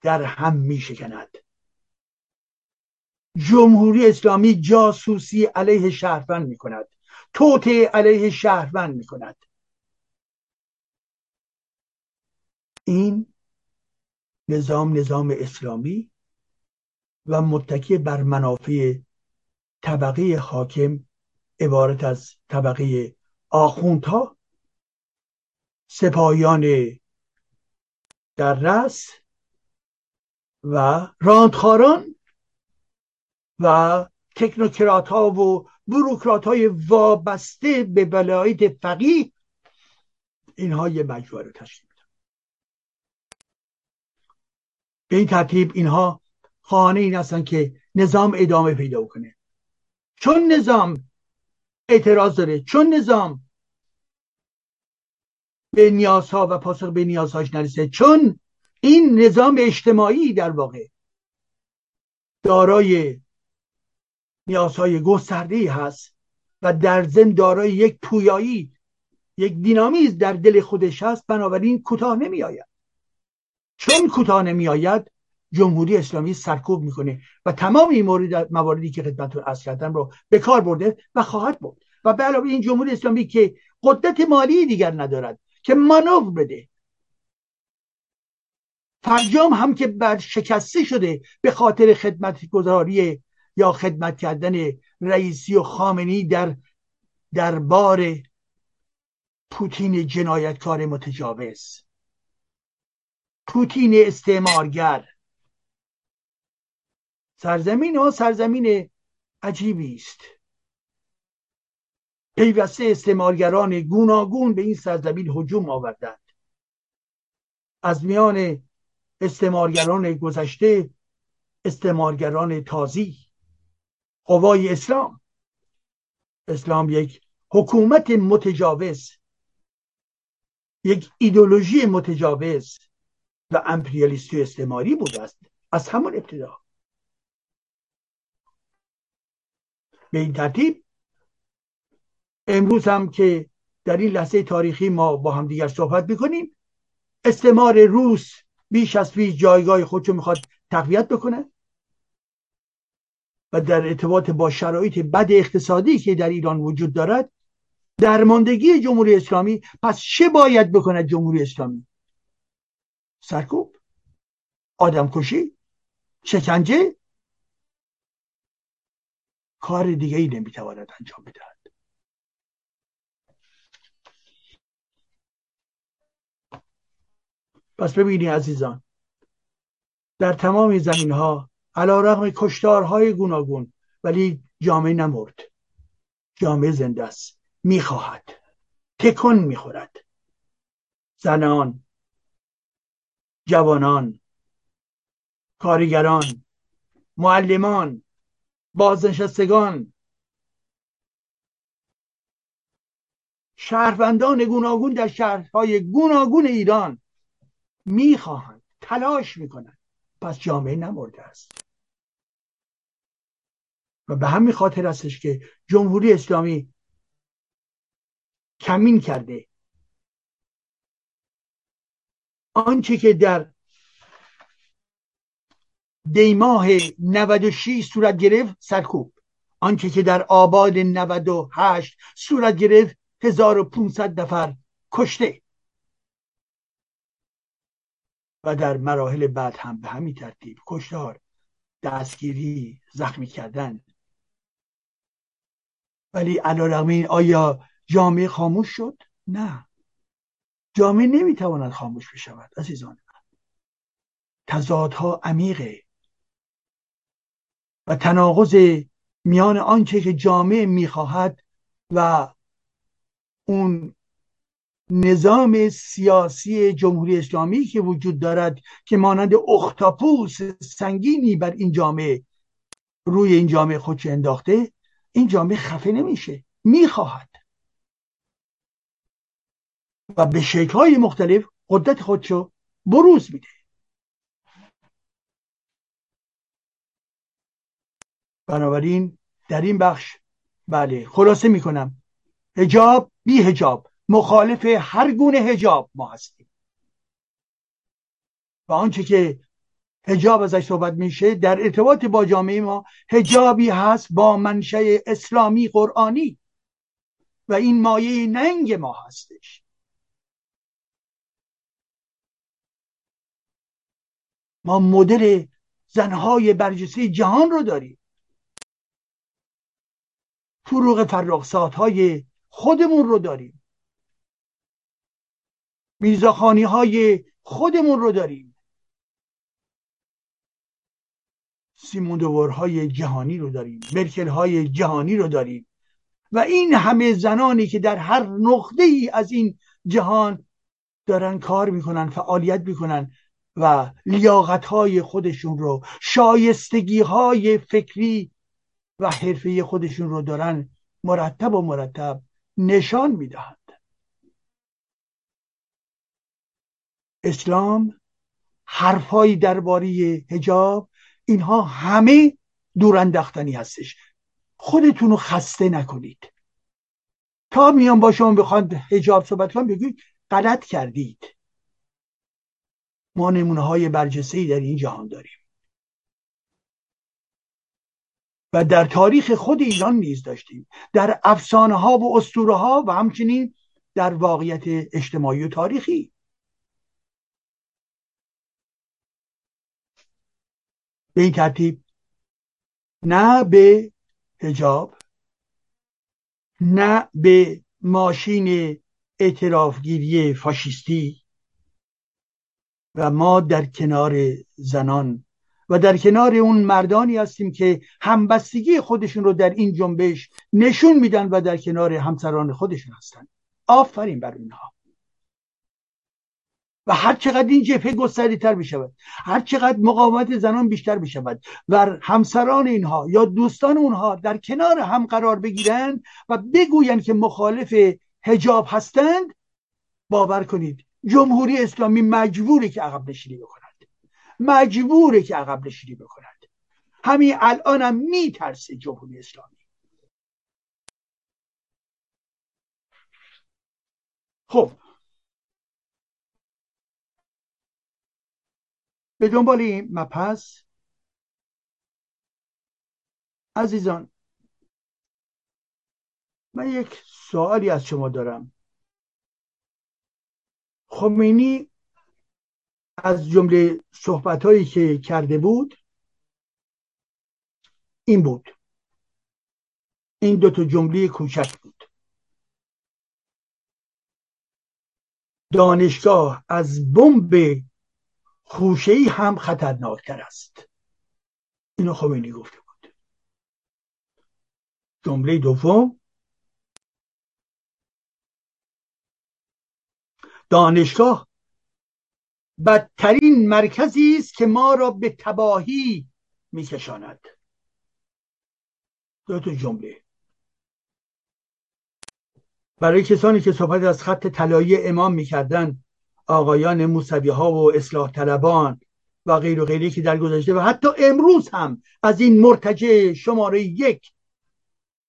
در هم میشکند، جمهوری اسلامی جاسوسی علیه شهروند میکند، توطئه علیه شهروند میکند. این نظام نظام اسلامی و متکی بر منافع طبقه حاکم عبارت از طبقه آخوندها، سپاهیان در رأس و راندخاران و تکنوکرات ها و بوروکرات های وابسته به ولایت فقیه، اینها یه مجموعه رو تشکیل میدن. به این ترتیب اینها خواهان این هستند که نظام ادامه پیدا کنه، چون نظام اعتراض داره، چون نظام به نیازها و پاسخ به نیازهاش نرسه، چون این نظام اجتماعی در واقع دارای نیازهای گسترده‌ای هست و در ضمن دارای یک پویایی، یک دینامیزم در دل خودش هست. بنابراین کوتاه نمی‌آید. چون کوتاه نمی‌آید جمهوری اسلامی سرکوب میکنه و تمام این مورد مواردی که خدمتتون عرض کردم رو به کار برده و خواهد برد. و به علاوه این جمهوری اسلامی که قدرت مالی دیگر ندارد که مانور بده، فرجام هم که بر شکسته شده به خاطر خدمت گذاری یا خدمت کردن رئیسی و خامنه‌ای در دربار پوتین جنایتکار متجاوز، پوتین استعمارگر. سرزمین ها سرزمین عجیبی است، پیوسته استعمارگران گوناگون به این سرزمین هجوم آوردند. از میان استعمارگران گذشته، استعمارگران تازی، قوای اسلام. اسلام یک حکومت متجاوز، یک ایدئولوژی متجاوز و امپریالیستی استعماری بوده است از همان ابتدا. به این ترتیب امروز هم که در این لحظه تاریخی ما با هم دیگر صحبت میکنیم، استعمار روس بیش از پیش جایگاه خودشو میخواد تقویت بکنه و در ارتباط با شرایط بد اقتصادی که در ایران وجود دارد، درماندگی جمهوری اسلامی. پس چه باید بکند جمهوری اسلامی؟ سرکوب، آدمکشی، شکنجه. کار دیگه ای نمیتواند انجام بدهد. پس ببینید عزیزان، در تمام زمین ها علیرغم کشتارهای گوناگون ولی جامعه نمرد، جامعه زنده است، میخواهد، تکون میخورد. زنان، جوانان، کارگران، معلمان، بازنشستگان، شهروندان گوناگون در شهرهای گوناگون ایران میخواهند، تلاش میکنند. پس جامعه نمرده است و به همین خاطر استش که جمهوری اسلامی کمین کرده آنچه که در دیماه نود و شش صورت گرفت سرکوب، آنچه که در آباد نود و هشت صورت گرفت هزار و پانصد نفر کشته و در مراحل بعد هم به همین ترتیب کشتار، دستگیری، زخمی کردن. ولی علیرغم این آیا جامعه خاموش شد؟ نه، جامعه نمیتواند خاموش بشود عزیزان من. تضادها عمیقه و تناقض میان آنچه که جامعه میخواهد و اون نظام سیاسی جمهوری اسلامی که وجود دارد که مانند اختاپوس سنگینی بر این جامعه، روی این جامعه خودش انداخته، این جامعه خفه نمیشه، میخواهد و به شکل‌های مختلف قدرت خودشو بروز میده. بنابراین در این بخش بله خلاصه میکنم، حجاب، بی حجاب، مخالف هر گونه حجاب ما هستیم و آنچه که حجاب ازش صحبت میشه در ارتباط با جامعه ما حجابی هست با منشأ اسلامی قرآنی و این مایه ننگ ما هستش. ما مدل زنهای برجسته جهان رو داریم، فروغ فرخزادهای خودمون رو داریم، میرزاخانی های خودمون رو داریم، سیمون دوبور های جهانی رو داریم، مرکل های جهانی رو داریم و این همه زنانی که در هر نقطه ای از این جهان دارن کار میکنن، فعالیت میکنن و لیاقت های خودشون رو، شایستگی های فکری و حرفی خودشون رو دارن مرتب و مرتب نشان میدهند. اسلام حرفایی درباره حجاب، اینها همه دورانداختنی هستش. خودتون رو خسته نکنید. تا میان با شما بخواد حجاب صحبت کنم بگید غلط کردید. ما نمونه‌های برجسته‌ای در این جهان داریم و در تاریخ خود ایران نیز داشتیم، در افسانه‌ها و اسطوره‌ها و همچنین در واقعیت اجتماعی و تاریخی. به این ترتیب نه به حجاب، نه به ماشین اعترافگیری فاشیستی و ما در کنار زنان و در کنار اون مردانی هستیم که همبستگی خودشون رو در این جنبش نشون میدن و در کنار همسران خودشون هستن. آفرین بر اونها. و هر چقدر این جبهه گسترده تر بشود، هر چقدر مقاومت زنان بیشتر بشود و همسران اینها یا دوستان اونها در کنار هم قرار بگیرند و بگویند که مخالف حجاب هستند، باور کنید جمهوری اسلامی مجبوره که عقب نشینی بکند، مجبوره که عقب نشینی بکند. همین الانم میترسه جمهوری اسلامی. خب به دنبال این مبحث عزیزان من یک سوالی از شما دارم. خمینی از جمله صحبت‌هایی که کرده بود این بود، این دو تا جمله کوچک بود: دانشگاه از بمب خوشه‌ای هم خطرناکتر است. اینو خمینی گفته بود. جمله دوم: دانشگاه بدترین مرکزی است که ما را به تباهی میکشاند. دو تا جمله برای کسانی که صحبت از خط طلایی امام میکردن، آقایان موسوی ها و اصلاح طلبان و غیر و غیری که در گذشته و حتی امروز هم از این مرتجع شماره یک،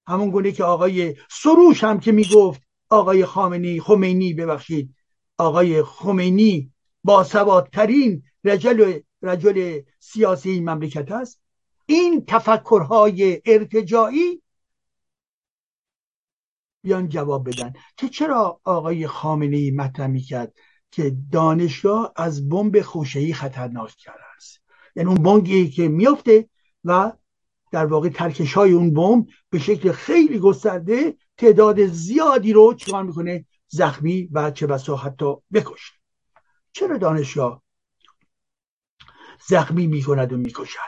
همون گونه که آقای سروش هم که میگفت آقای خامنه‌ای خمینی ببخشید آقای خمینی با سوادترین رجل رجل سیاسی مملکت است، این تفکرهای ارتجاعی بیان جواب بدن که چرا آقای خامنه‌ای مطرح میکرد که دانشگاه از بمب خوشه‌ای خطرناک کرده است. یعنی اون بمبی که میفته و در واقع ترکش‌های اون بمب به شکل خیلی گسترده تعداد زیادی رو چیکار میکنه؟ زخمی و چه بسا حتی بکشه. چرا دانشگاه زخمی میکند و میکشد؟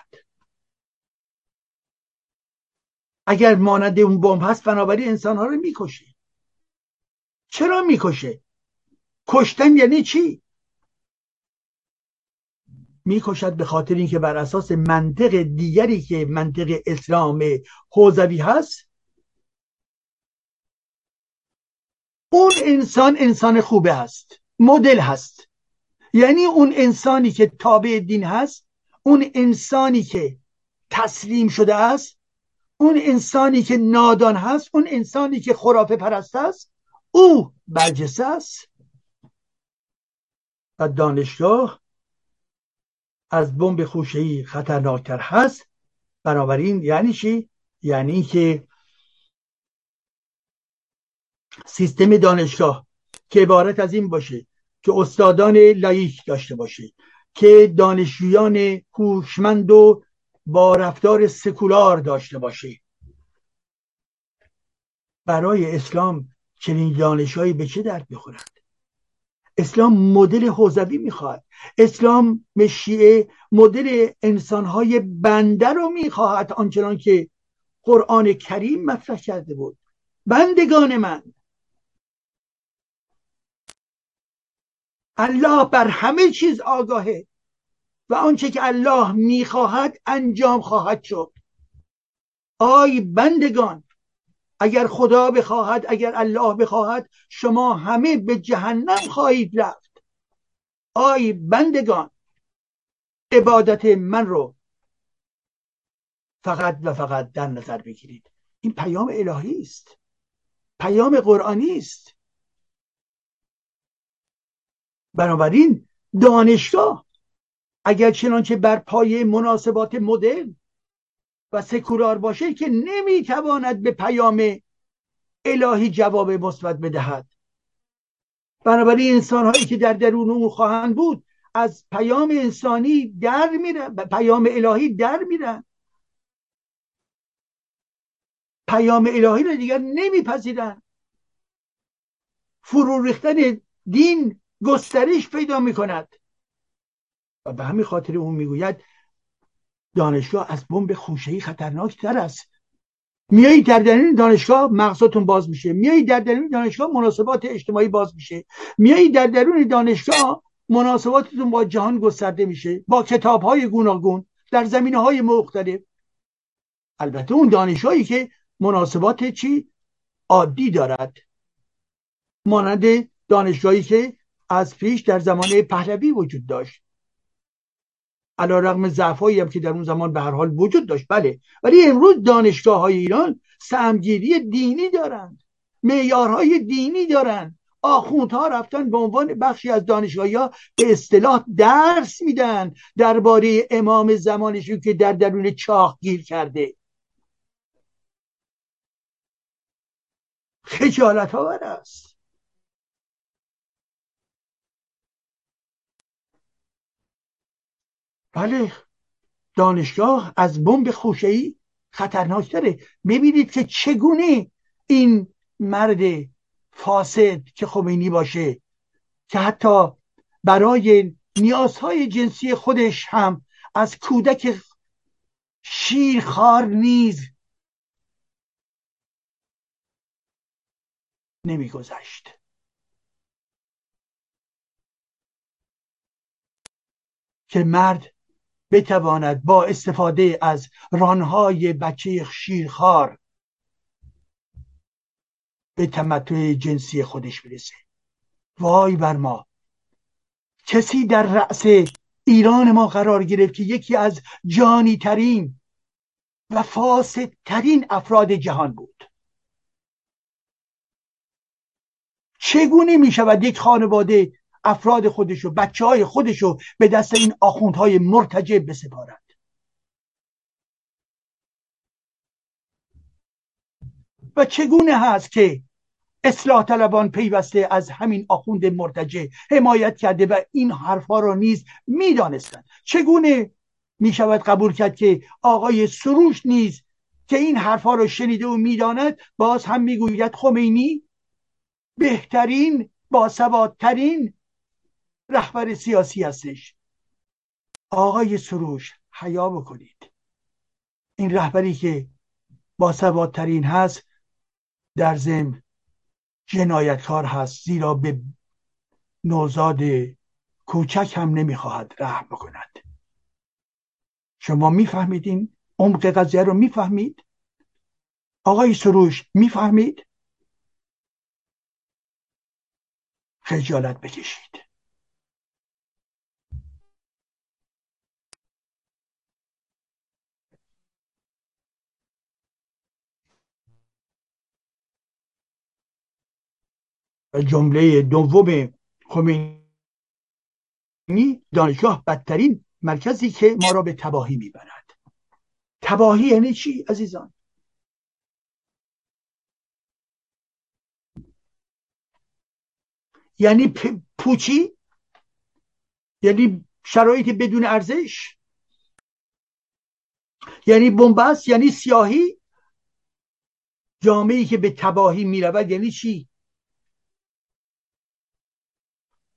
اگر مانند اون بمب هست بنابراین انسان‌ها رو میکشه. چرا میکشه؟ کشتن یعنی چی؟ میکشد به خاطر اینکه بر اساس منطق دیگری که منطق اسلام حوزوی هست، اون انسان انسان خوبه هست، مدل هست. یعنی اون انسانی که تابع دین هست، اون انسانی که تسلیم شده است، اون انسانی که نادان هست، اون انسانی که خرافه پرست است، او برجسته است. و دانشگاه از بمب خوشه‌ای خطرناکتر هست. بنابراین یعنی چی؟ یعنی که سیستم دانشگاه که عبارت از این باشه که استادان لاییک داشته باشه، که دانشجویان هوشمند و با رفتار سکولار داشته باشه، برای اسلام چنین دانش‌هایی به چه درد می‌خورد؟ اسلام مدل حوزوی میخواهد. اسلام شیعه مدل انسانهای بنده رو میخواهد، آنچنان که قرآن کریم مطرح کرده بود. بندگان من، الله بر همه چیز آگاهه و آنچه که الله میخواهد انجام خواهد شد. آی بندگان، اگر خدا بخواهد، اگر الله بخواهد، شما همه به جهنم خواهید رفت. آی بندگان، عبادت من رو فقط و فقط در نظر بگیرید. این پیام الهی است، پیام قرآنی است. بنابراین دانشگاه اگر چنانچه بر پایه مناسبات مدل و سکولار باشه که نمیتواند به پیام الهی جواب مثبت بدهد، بنابراین انسانهایی که در درون او خواهند بود از پیام انسانی در میرن، پیام الهی در میرن، پیام الهی را دیگر نمیپذیرن. فرو ریختن دین گسترش پیدا میکند و به همین خاطر اون میگوید دانشگاه از بمب خوشه‌ای خطرناک‌تر است. میایید در درون دانشگاه مغزتون باز میشه، میایید در درون دانشگاه مناسبات اجتماعی باز میشه، میایید در درون دانشگاه مناسباتتون با جهان گسترده میشه، با کتاب‌های گوناگون در زمینه‌های مختلف. البته اون دانشگاهی که مناسبات چی عادی دارد، مانند دانشگاهی که از پیش در زمان پهلوی وجود داشت، علی‌رغم ضعفایی هم که در اون زمان به هر حال وجود داشت، بله، ولی امروز دانشگاه‌های ایران سهمگیری دینی دارند، معیارهای دینی دارند. آخوندها رفتن به عنوان بخشی از دانشگاه‌ها به اصطلاح درس میدن درباره امام زمانشون که در درون چاه گیر کرده. خجالت‌آور است. بله، دانشگاه از بمب خوشه‌ای خطرناک‌تره. می‌بینید که چگونه این مرد فاسد که خمینی باشه، که حتی برای نیازهای جنسی خودش هم از کودک شیرخوار نیز نمی‌گذشت. که مرد بتواند با استفاده از رانهای بچه شیرخوار به تمتع جنسی خودش برسه. وای بر ما، کسی در رأس ایران ما قرار گرفت که یکی از جانی ترین و فاسد ترین افراد جهان بود. چگونه می شود یک خانواده افراد خودشو، بچه های خودشو به دست این آخوندهای مرتجع بسپارد؟ و چگونه هست که اصلاح طلبان پیوسته از همین آخوند مرتجع حمایت کرده و این حرفا رو نیز میدانستند؟ چگونه میشود قبول کرد که آقای سروش نیز که این حرفا رو شنیده و میداند باز هم میگوید خمینی بهترین، باسوادترین رهبر سیاسی هستش؟ آقای سروش، حیا بکنید. این رهبری که باسوادترین هست در ضمن جنایتکار هست، زیرا به نوزاد کوچک هم نمیخواهد رحم بکند. شما میفهمید این عمق قضیه رو؟ میفهمید آقای سروش؟ میفهمید؟ خجالت بکشید. جمله دوم خمینی: دانشگاه بدترین مرکزی که ما را به تباهی میبرد. تباهی یعنی چی عزیزان؟ یعنی پوچی، یعنی شرایط بدون ارزش، یعنی بنبست، یعنی سیاهی. جامعه‌ای که به تباهی میرود یعنی چی؟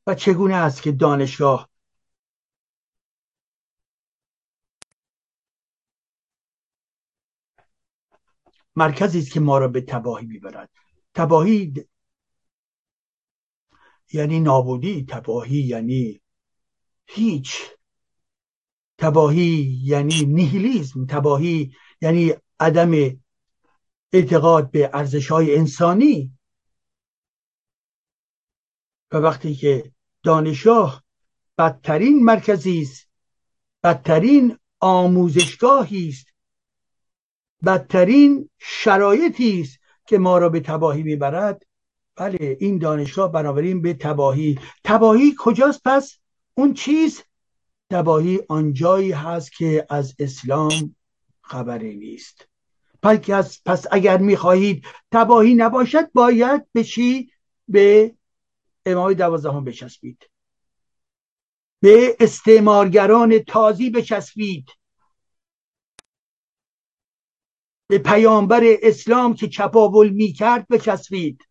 و چگونه است که دانشگاه مرکزی است که ما را به تباهی میبرد؟ تباهی د... یعنی نابودی، تباهی یعنی هیچ، تباهی یعنی نیهیلیسم، تباهی یعنی عدم اعتقاد به ارزش‌های انسانی. و وقتی که دانشگاه بدترین مرکزی است، بدترین آموزشگاهی است، بدترین شرایطی است که ما را به تباهی میبرد، بله این دانشگاه بنابراین به تباهی. تباهی کجاست پس؟ اون چیز تباهی آنجایی هست که از اسلام خبری نیست. پس پس اگر میخواهید تباهی نباشد باید به چی؟ به امام دوازدهم بچسبید، به استعمارگران تازی بچسبید، به پیامبر اسلام که چپاول میکرد بچسبید.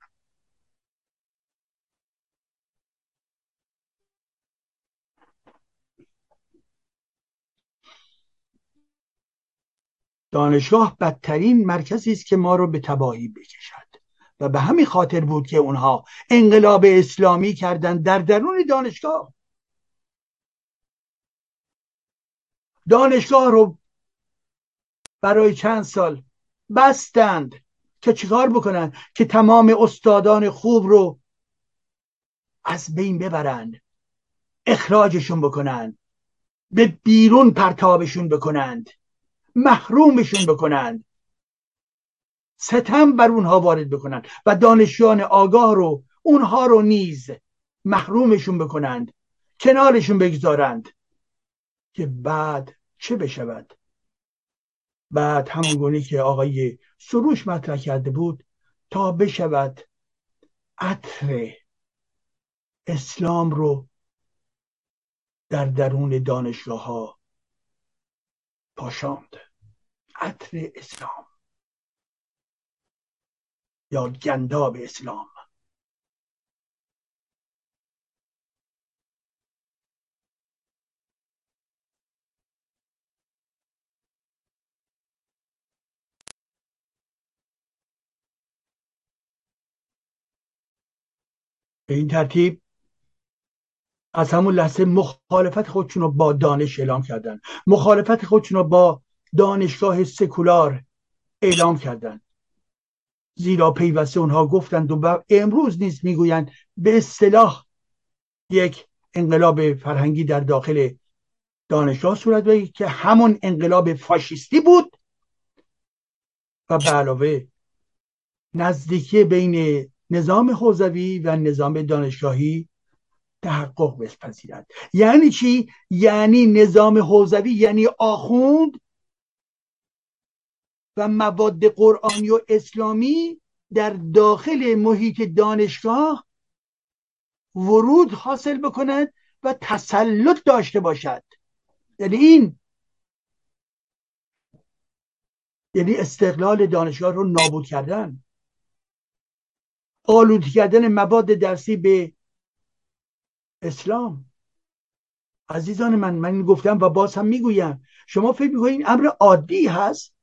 دانشگاه بدترین مرکزی است که ما رو به تباهی بکشد و به همین خاطر بود که اونها انقلاب اسلامی کردند در درون دانشگاه. دانشگاه رو برای چند سال بستند که چیکار بکنن؟ که تمام استادان خوب رو از بین ببرند، اخراجشون بکنند، به بیرون پرتابشون بکنند، محرومشون بکنند، ستم بر اونها وارد بکنن و دانشجویان آگاه رو اونها رو نیز محرومشون بکنند، کنارشون بگذارند، که بعد چه بشود؟ بعد همون گونه که آقای سروش مطرح کرده بود، تا بشود عطر اسلام رو در درون دانشگاه ها پاشاند. عطر اسلام یا گنداب اسلام. به این ترتیب از همون لحظه مخالفت خودشون رو با دانش اعلام کردن، مخالفت خودشون رو با دانشگاه سکولار اعلام کردن، زیرا پیوسته اونها گفتند و امروز نیز میگویند به اصطلاح یک انقلاب فرهنگی در داخل دانشگاه صورت بگیرد که همون انقلاب فاشیستی بود و به علاوه نزدیکی بین نظام حوزوی و نظام دانشگاهی تحقق بپذیرد. یعنی چی؟ یعنی نظام حوزوی یعنی آخوند و مواد قرآنی و اسلامی در داخل محیط دانشگاه ورود حاصل بکند و تسلط داشته باشد. یعنی این یعنی استقلال دانشگاه رو نابود کردن، آلوده کردن مواد درسی به اسلام. عزیزان من، من گفتم و باز هم میگویم، شما فکر میکنید این امر عادی هست؟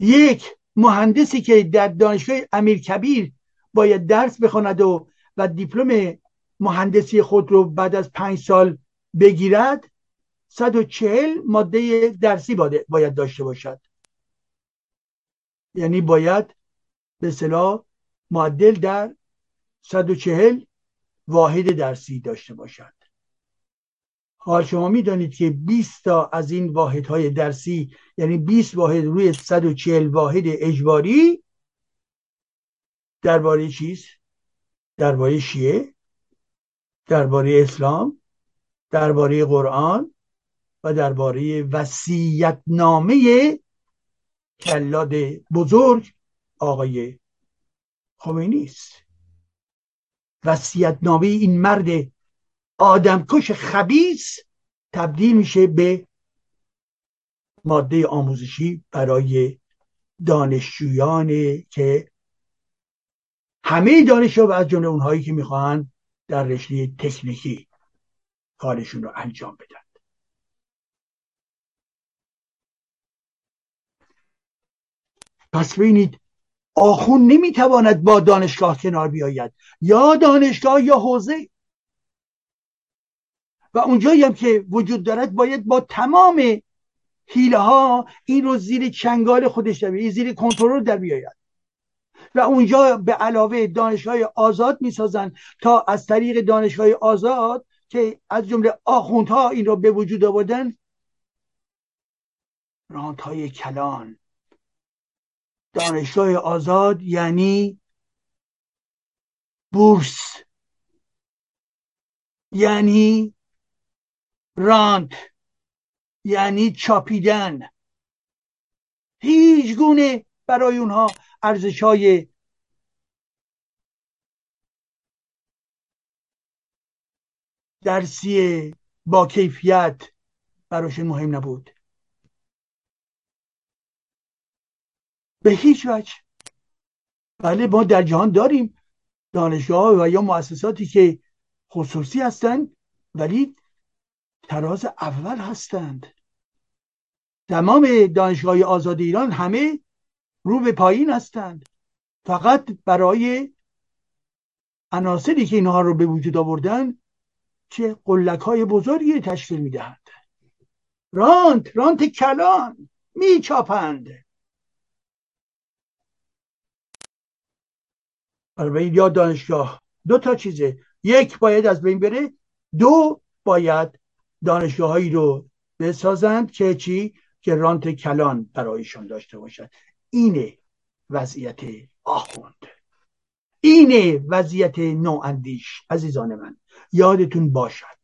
یک مهندسی که در دانشگاه امیرکبیر باید درس بخواند و و دیپلم مهندسی خود رو بعد از پنج سال بگیرد، صد و چهل ماده درسی باید داشته باشد. یعنی باید به اصطلاح معدل در صد و چهل واحد درسی داشته باشد. حال شما میدانید که بیست تا از این واحدهای درسی، یعنی بیست واحد روی صد و چهل واحد اجباری، درباره چیست؟ درباره شیعه، درباره اسلام، درباره قرآن و درباره وصیت نامه کلاد بزرگ آقای خمینی است. وصیت نامه این مرد آدمکش خبیث تبدیل میشه به ماده آموزشی برای دانشجویان که همه دانشجو و از جمله اونهایی که میخواهند در رشته تکنیکی کارشون رو انجام بدن. پس ببینید، آخوند نمیتواند با دانشگاه کنار بیاید، یا دانشگاه یا حوزه، و اونجایی هم که وجود دارد باید با تمام حیله ها این رو زیر چنگال خودش در بیاید، زیر کنترل در بیاید. و اونجا به علاوه دانشگاه آزاد میسازن تا از طریق دانشگاه آزاد که از جمله آخوندها این رو به وجود آوردن، رانتهای کلان. دانشگاه آزاد یعنی بورس، یعنی رانت، یعنی چاپیدن. هیچ گونه برای اونها ارزش‌های درسی با کیفیت براشون مهم نبود، به هیچ وجه. بله، ما در جهان داریم دانشگاه و یا مؤسساتی که خصوصی هستند ولی تراز اول هستند. تمام دانشگاه آزاد ایران همه رو به پایین هستند، فقط برای عناصری که اینها رو به وجود آوردن چه قلک‌های بزرگی تشکیل میدهند. رانت رانت کلان میچاپند. برای یا دانشگاه دو تا چیزه، یک باید از بین بره، دو باید دانشگاهایی رو بسازند که چی؟ که رانت کلان برایشون داشته باشد. اینه وضعیت آخوند، اینه وضعیت نواندیش. عزیزان من، یادتون باشد.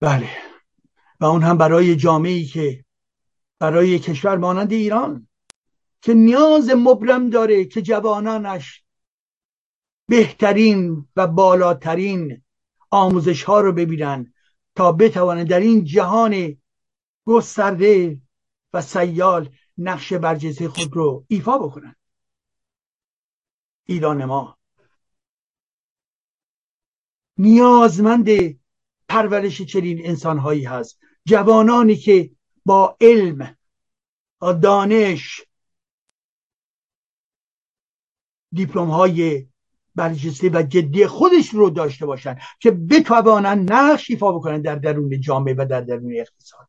بله، و اون هم برای جامعه‌ای که برای کشور مانند ایران که نیاز مبرم داره که جوانانش بهترین و بالاترین آموزش ها رو ببینن تا بتوانند در این جهان گسترده و سیال نقش برجسته خود رو ایفا بکنن. ایران ما نیازمند پرورش چنین انسان هایی هست، جوانانی که با علم و دانش دیپلم های برجسته و جدی خودش رو داشته باشند که بتوانند نقش ایفا بکنند در درون جامعه و در درون اقتصاد.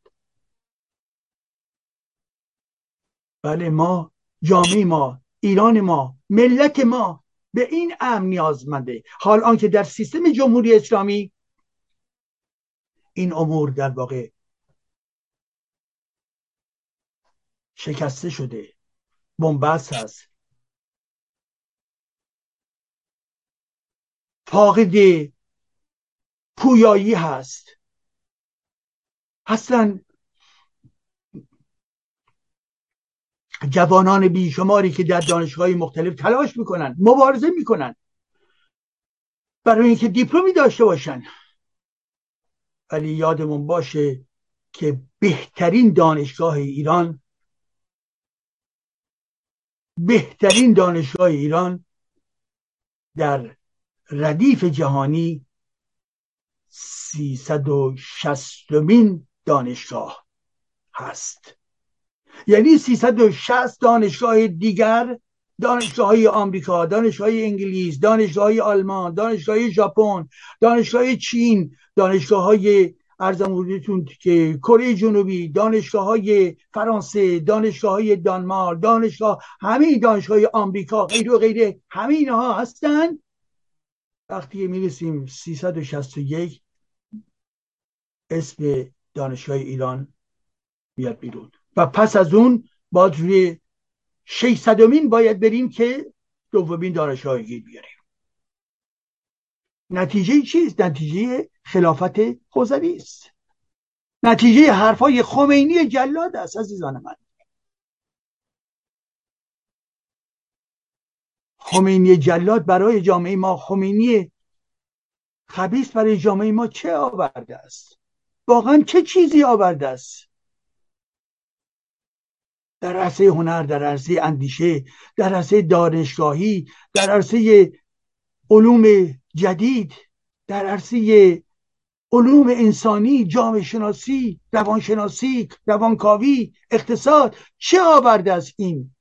بله، ما جامعه ما، ایران ما، ملت ما به این امن نیازمنده. حال آنکه در سیستم جمهوری اسلامی این امور در واقع شکسته شده، بنبست هست، فاقد پویایی هست. اصلا جوانان بیشماری که در دانشگاه‌های مختلف تلاش میکنن، مبارزه میکنن برای اینکه دیپلمی داشته باشن، ولی یادمون باشه که بهترین دانشگاه ایران بهترین دانشگاه ایران در ردیف جهانی سیصد و شصتمین دانشگاه هست. یعنی سیصد و شصت دانشگاه دیگر، دانشگاه‌های آمریکا، دانشگاه‌های انگلیس، دانشگاه‌های آلمان، دانشگاه‌های ژاپن، دانشگاه‌های چین، دانشگاه‌های ارزموردتون که کره جنوبی، دانشگاه‌های فرانسه، دانشگاه‌های دانمارک، دانشگاه همه دانشگاه‌های آمریکا غیر و غیره، همه اینها هستند. وقتی می‌رسیم سیصد و شصت و یک، اسم دانشگاه ایران میاد بیرون و پس از اون باید روی ششصدمین باید بریم که دومین دانشگاه گیر بیاریم. نتیجه چیست؟ نتیجه خلافت خوزوی است، نتیجه حرفای خمینی جلاد است. عزیزان من، خمینی جلاد برای جامعه ما، خمینی خبیث برای جامعه ما چه آورده است؟ واقعا چه چیزی آورده است؟ در عرصه هنر، در عرصه اندیشه، در عرصه دانشگاهی، در عرصه علوم جدید، در عرصه علوم انسانی، جامعه شناسی، روانشناسی، روانکاوی، اقتصاد، چه آورده است این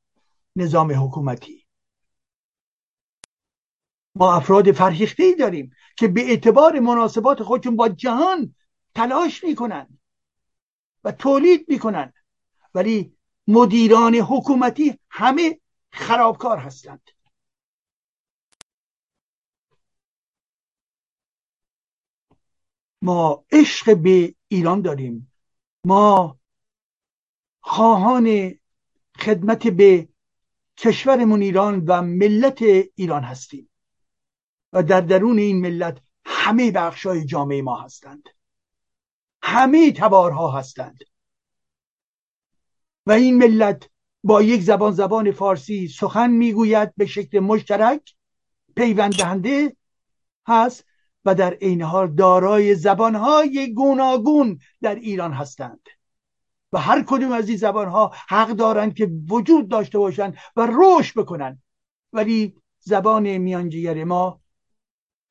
نظام حکومتی؟ ما افراد فرهیخته‌ای داریم که به اعتبار مناسبات خودشون با جهان تلاش میکنن و تولید میکنن، ولی مدیران حکومتی همه خرابکار هستند. ما عشق به ایران داریم، ما خواهان خدمت به کشورمون ایران و ملت ایران هستیم و در درون این ملت همه بخشای جامعه ما هستند، همه تبارها هستند و این ملت با یک زبان، زبان فارسی سخن میگوید، به شکل مشترک پیوند دهنده هست و در عین حال دارای زبانهای گوناگون در ایران هستند و هر کدوم از این زبانها حق دارند که وجود داشته باشند و رشد بکنند، ولی زبان میانجیگر ما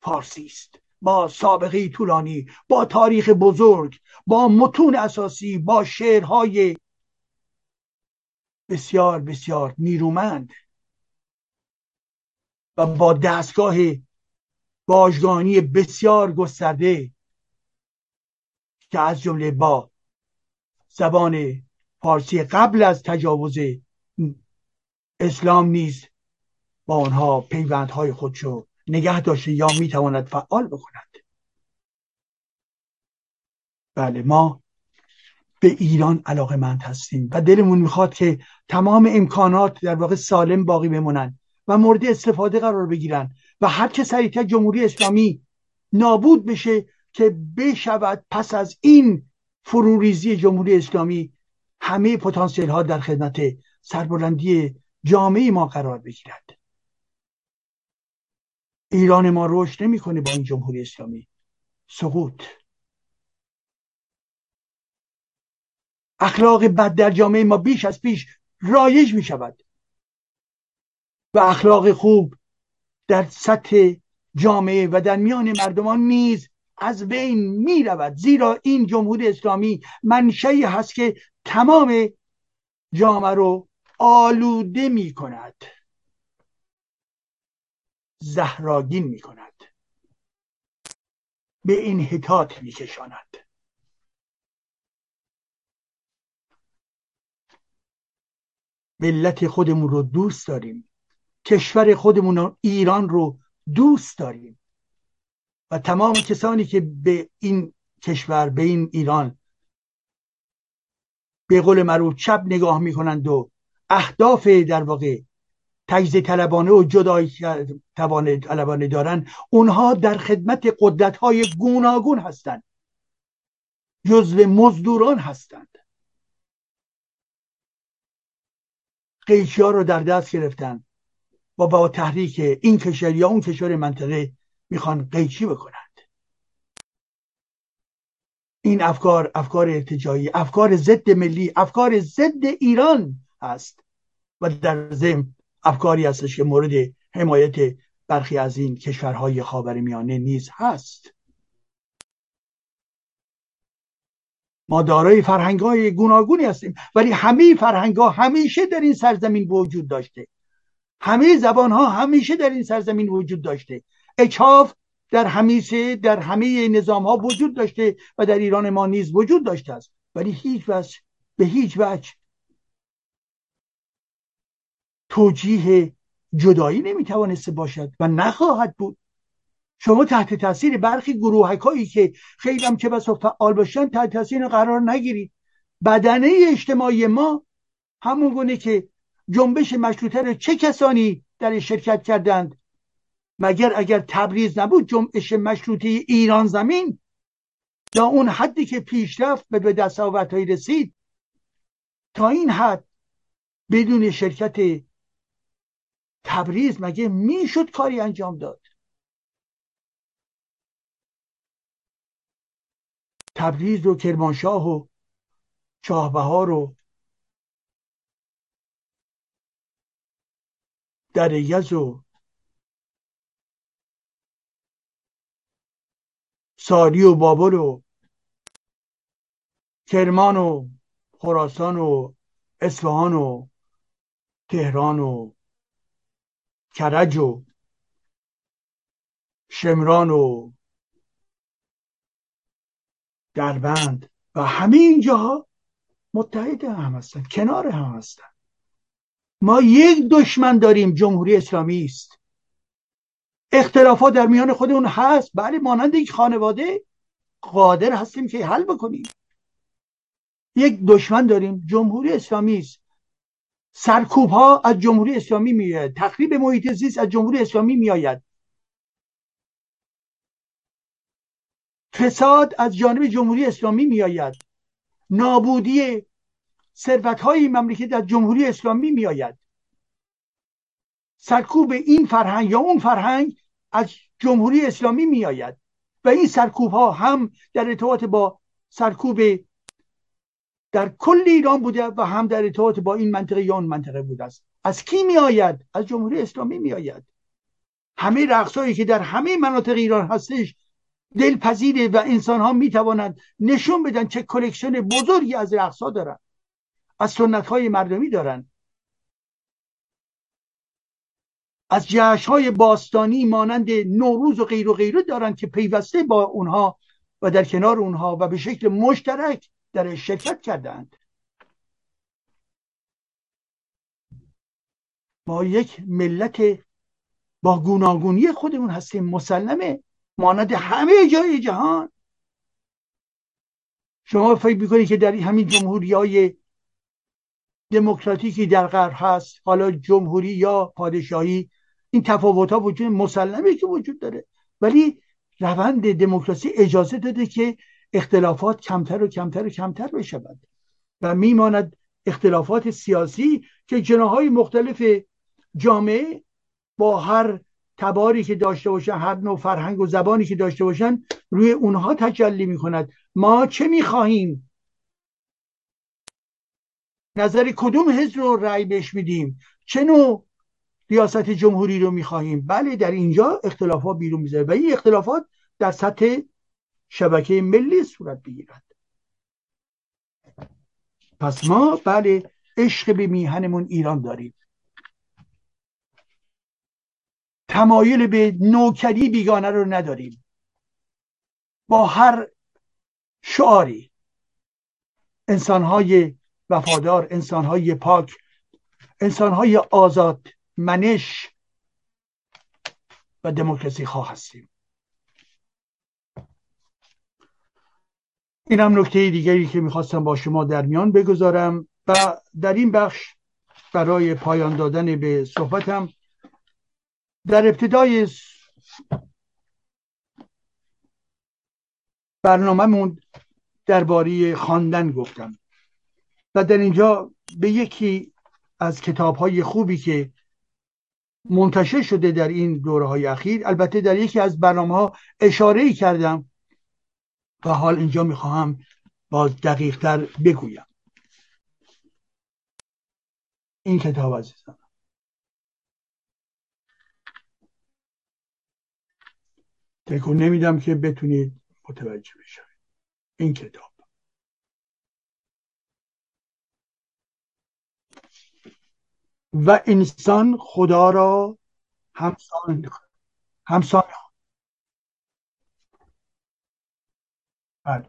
فارسی است، با سابقه طولانی، با تاریخ بزرگ، با متون اساسی، با شعرهای بسیار بسیار نیرومند و با دستگاه واژگانی بسیار گسترده که از جمله با زبان فارسی قبل از تجاوز اسلام نیز با آنها پیوندهای خودشو نگه داشته یا میتواند فعال بکند. بله، ما به ایران علاقه‌مند هستیم و دلمون میخواد که تمام امکانات در واقع سالم باقی بمونن و مورد استفاده قرار بگیرن و هر چه سریعتر جمهوری اسلامی نابود بشه که بشود پس از این فروریزی جمهوری اسلامی همه پتانسیل ها در خدمت سربلندی جامعه ما قرار بگیرد. ایران ما رشد نمی‌کنه با این جمهوری اسلامی، سقوط. اخلاق بد در جامعه ما بیش از پیش رایج می شود و اخلاق خوب در سطح جامعه و در میان مردمان نیز از بین می رود، زیرا این جمهوری اسلامی منشأی هست که تمام جامعه رو آلوده می کند. زهراگین می کند، به انحطاط می کشاند. ملت خودمون رو دوست داریم، کشور خودمون ایران رو دوست داریم و تمام کسانی که به این کشور، به این ایران به قول معروف چپ نگاه می کنند و اهداف در واقع تجزیه طلبانه و جدایی طلبانه دارن، اونها در خدمت قدرت‌های گوناگون هستند، جزو مزدوران هستند. قیچی‌ها رو در دست گرفتن و با تحریک این کشور یا اون کشور منطقه میخوان قیچی بکنند. این افکار، افکار ارتجاعی، افکار ضد ملی، افکار ضد ایران است و در ضمن افکاری هستش که مورد حمایت برخی از این کشورهای خاورمیانه نیز هست. ما دارای فرهنگ‌های گوناگونی هستیم، ولی همه فرهنگ‌ها همیشه در این سرزمین وجود داشته، همه زبان‌ها همیشه در این سرزمین وجود داشته، اچاف در همیشه در همه نظام‌ها وجود داشته و در ایران ما نیز وجود داشته است، ولی هیچ وجه به هیچ وجه توجیه جدایی نمیتوانسته باشد و نخواهد بود. شما تحت تاثیر برخی گروهکایی که خیلی هم چه بسا فعال باشن تحت تاثیر قرار نگیرید. بدنه اجتماعی ما همون گونه که جنبش مشروطه رو چه کسانی در شرکت کردند؟ مگر اگر تبریز نبود جنبش مشروطه ایران زمین تا اون حدی که پیش رفت به دستاوردهایی رسید، تا این حد بدون شرکت تبریز مگه میشد کاری انجام داد؟ تبریز و کرمانشاه و چاهبهار و دره یز و ساری و بابل و کرمان و خراسان و اصفهان و تهران و کرج و شمران و دربند و همه این جاها متحد هم هستند، کنار هم هستند. ما یک دشمن داریم، جمهوری اسلامی است. اختلافات در میان خودمون هست، بله، مانند یک خانواده قادر هستیم که حل بکنیم. یک دشمن داریم، جمهوری اسلامی است. سرکوب ها از جمهوری اسلامی میاد، تخریب محیط زیست از جمهوری اسلامی میاد، فساد از جانب جمهوری اسلامی میآید، نابودی ثروت‌های مملکت از جمهوری اسلامی میآید، سرکوب این فرهنگ یا اون فرهنگ از جمهوری اسلامی میآید و این سرکوب‌ها هم در ارتباط با سرکوب در کل ایران بوده و هم در ارتباط با این منطقه یا اون منطقه بوده است. از کی میآید؟ از جمهوری اسلامی میآید. همه رقص‌هایی که در همه مناطق ایران هستش دلپذیره و انسان ها می توانند نشون بدن چه کلکشن بزرگی از رقص‌ها دارن، از سنت های مردمی دارن، از جشن های باستانی مانند نوروز و غیر و غیره دارن که پیوسته با اونها و در کنار اونها و به شکل مشترک در شرکت کردند. ما یک ملت با گوناگونی خودمون هستیم، مسلمه، مانند همه جای جهان. شما فکر میکنید که در همین جمهوری های دموکراتیکی در غرب هست، حالا جمهوری یا پادشاهی، این تفاوت ها وجود مسلمه که وجود داره، ولی روند دموکراسی اجازه داده که اختلافات کمتر و کمتر و کمتر بشود و میماند اختلافات سیاسی که جناح‌های مختلف جامعه با هر تباری که داشته باشن، هر نوع فرهنگ و زبانی که داشته باشن، روی اونها تجلی می کند. ما چه می خواهیم؟ نظر کدوم حزب رو رأی بهش میدیم؟ چه نوع ریاست جمهوری رو می خواهیم؟ بله، در اینجا اختلافات بیرون میذاره و این اختلافات در سطح شبکه ملی صورت بگیرد. پس ما بله عشق به میهنمون ایران داریم، تمایل به نوکری بیگانه رو نداریم. با هر شعاری انسان‌های وفادار، انسان‌های پاک، انسان‌های آزاد منش و دموکراسی خواه هستیم. این هم نکته دیگری که میخواستم با شما در میان بگذارم و در این بخش برای پایان دادن به صحبتم در ابتدای برنامه‌مون درباره خواندن گفتم و در اینجا به یکی از کتاب‌های خوبی که منتشر شده در این دوره‌های اخیر، البته در یکی از برنامه‌ها اشاره‌ای کردم و حال اینجا می‌خواهم باز دقیق‌تر بگویم. این کتاب عزیزان تکون نمیدم که بتونید متوجه بشوید. این کتاب و انسان خدا را همسان همسان بله.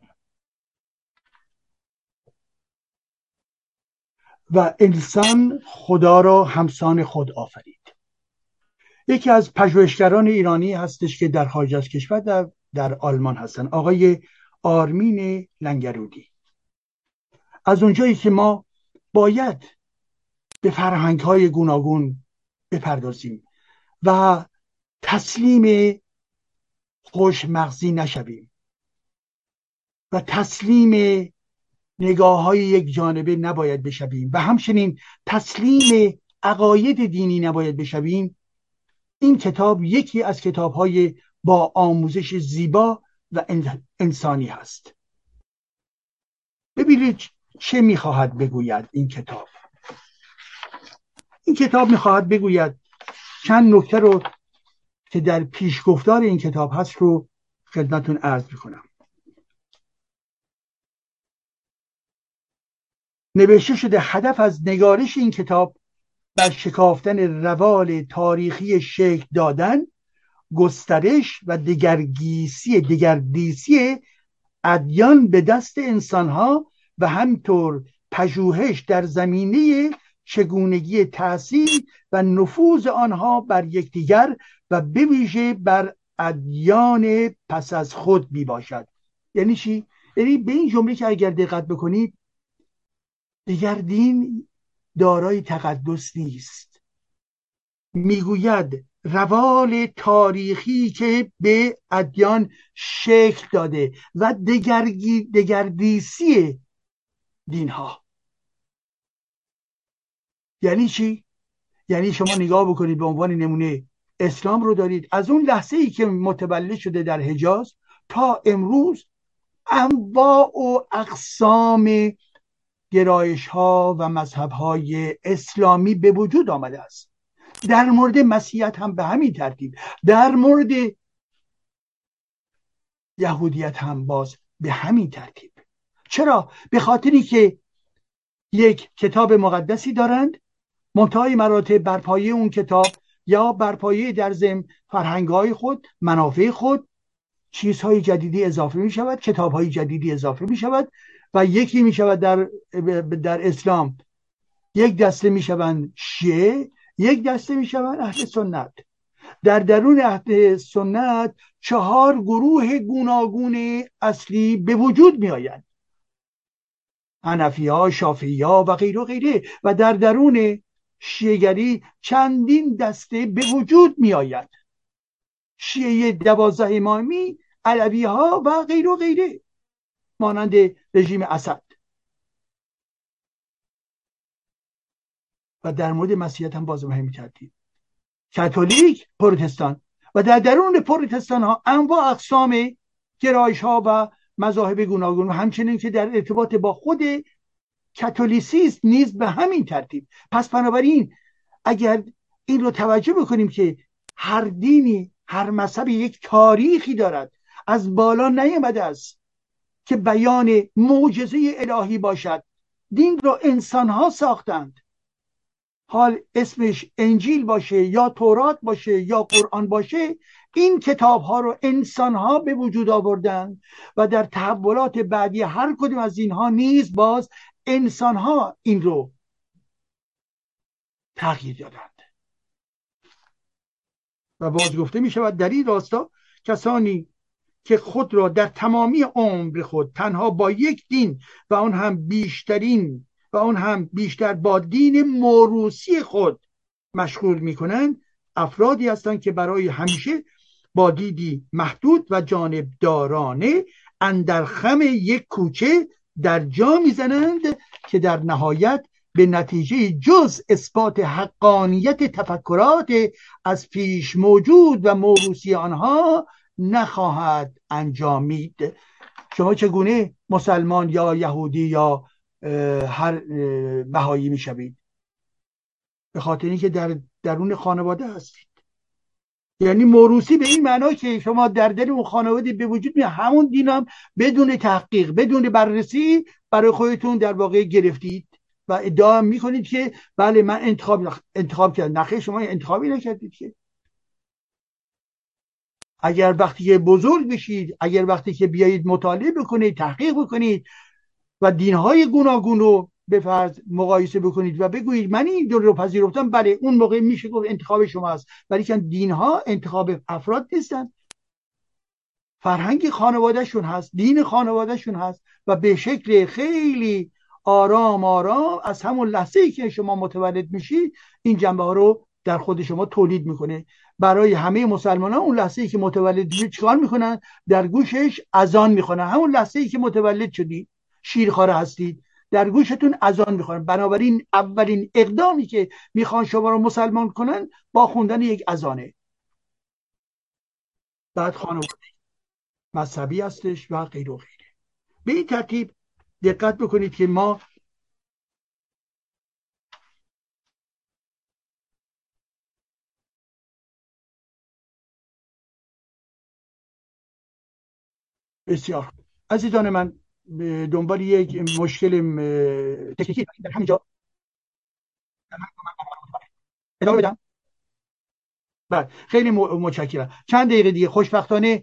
و انسان خدا را همسان خود آفرید. یکی از پژوهشگران ایرانی هستش که در خارج از کشور در, در آلمان هستن، آقای آرمین لنگرودی. از اونجایی که ما باید به فرهنگ‌های گوناگون بپردازیم و تسلیم خوشمغزی نشویم و تسلیم نگاه‌های یک جانبه نباید بشویم و همچنین تسلیم عقاید دینی نباید بشویم، این کتاب یکی از کتاب‌های با آموزش زیبا و انسانی هست. ببینید چه می‌خواهد بگوید این کتاب. این کتاب می‌خواهد بگوید، چند نکته رو که در پیش گفتار این کتاب هست رو خدمتتون عرض می‌کنم. نوشته شده هدف از نگارش این کتاب بر شکافتن روال تاریخی شکل دادن، گسترش و دگرگیسی دگردیسی ادیان به دست انسانها و همطور پژوهش در زمینه چگونگی تأثیر و نفوذ آنها بر یکدیگر و به ویژه بر ادیان پس از خود می باشد. یعنی چی؟ یعنی به این جمله که اگر دقت بکنید، دیگر دین دارای تقدس نیست. میگوید روال تاریخی که به ادیان شکل داده و دگرگی دگردیسی دینها. یعنی چی؟ یعنی شما نگاه بکنید، به عنوان نمونه اسلام رو دارید، از اون لحظه ای که متولد شده در حجاز تا امروز انواع و اقسام گرایش ها و مذهب های اسلامی به وجود آمده است. در مورد مسیحیت هم به همین ترتیب، در مورد یهودیت هم باز به همین ترتیب. چرا؟ به خاطری که یک کتاب مقدسی دارند، منتهای مراتب برپایه اون کتاب یا برپایه در ضمن فرهنگ‌های خود، منافع خود، چیزهای جدیدی اضافه می شود، کتابهای جدیدی اضافه می شود و یکی می شود در, در اسلام یک دسته می شوند شیعه، یک دسته می شوند اهل سنت. در درون اهل سنت چهار گروه گوناگون اصلی به وجود می آیند، حنفی ها، شافعی ها و غیر و غیره. و در درون شیعگری چندین دسته به وجود می آید، شیعه دوازده امامی، علوی ها و غیر و غیره، مانند رژیم اسد. و در مورد مسیحیت هم باز مهمی کردیم، کاتولیک، پروتستان. و در درون پروتستان ها انواع اقسام گرایش ها و مذاهب گوناگون، و همچنین که در ارتباط با خود کاتولیسیسم نیز به همین ترتیب. پس بنابراین اگر این رو توجه بکنیم که هر دینی، هر مذهبی یک تاریخی دارد، از بالا نیامده است که بیان معجزه الهی باشد. دین را انسانها ساختند. حال اسمش انجیل باشه یا تورات باشه یا قرآن باشه، این کتاب ها رو انسان ها به وجود آوردن و در تحولات بعدی هر کدوم از اینها نیز باز انسان ها این رو تغییر دادند. و باز گفته می شود در این راستا کسانی که خود را در تمامی عمر خود تنها با یک دین و اون هم بیشترین و اون هم بیشتر با دین موروثی خود مشغول می کنند، افرادی هستند که برای همیشه با دیدی محدود و جانبدارانه اندر خم یک کوچه در جا می زنند که در نهایت به نتیجه جز اثبات حقانیت تفکرات از پیش موجود و موروثی آنها نخواهد انجامید. شما چگونه مسلمان یا یهودی یا هر بهایی می شوید؟ به خاطر اینکه در درون خانواده هستید. یعنی موروثی به این معنا که شما در دل اون خانواده به وجود می همون دینم بدون تحقیق بدون بررسی برای خودتون در واقع گرفتید و ادعا می کنید که بله من انتخاب انتخاب کردم. نخیر، شما انتخابی نکردید که. اگر وقتی که بزرگ بشید، اگر وقتی که بیایید مطالعه بکنید، تحقیق بکنید و دینهای گوناگون رو به فرض مقایسه بکنید و بگویید من این دور رو پذیرفتم، بله اون موقع میشه گفت انتخاب شما است. ولی که دینها انتخاب افراد نیستن، فرهنگ خانوادهشون هست، دین خانوادهشون هست و به شکل خیلی آرام آرام از همون لحظه‌ای که شما متولد میشید این جنبه ها رو در خود شما تولید میکنه. برای همه مسلمانان اون لحظه‌ای که متولد شدید چیکار میکنن؟ در گوشش اذان میخونن. همون لحظه‌ای که متولد شدید شیرخواره هستید، در گوشتون اذان میخوان. بنابراین اولین اقدامی که میخوان شما رو مسلمان کنن با خوندن یک اذانه. بعد خانواده مذهبی هستش و غیر و غیره. به این ترتیب دقت بکنید که ما بسیار عزیزان من دنبال یک مشکل تکنیکی در همینجا ادامه بدم. بله خیلی متشکرم. چند دقیقه دیگه خوشبختانه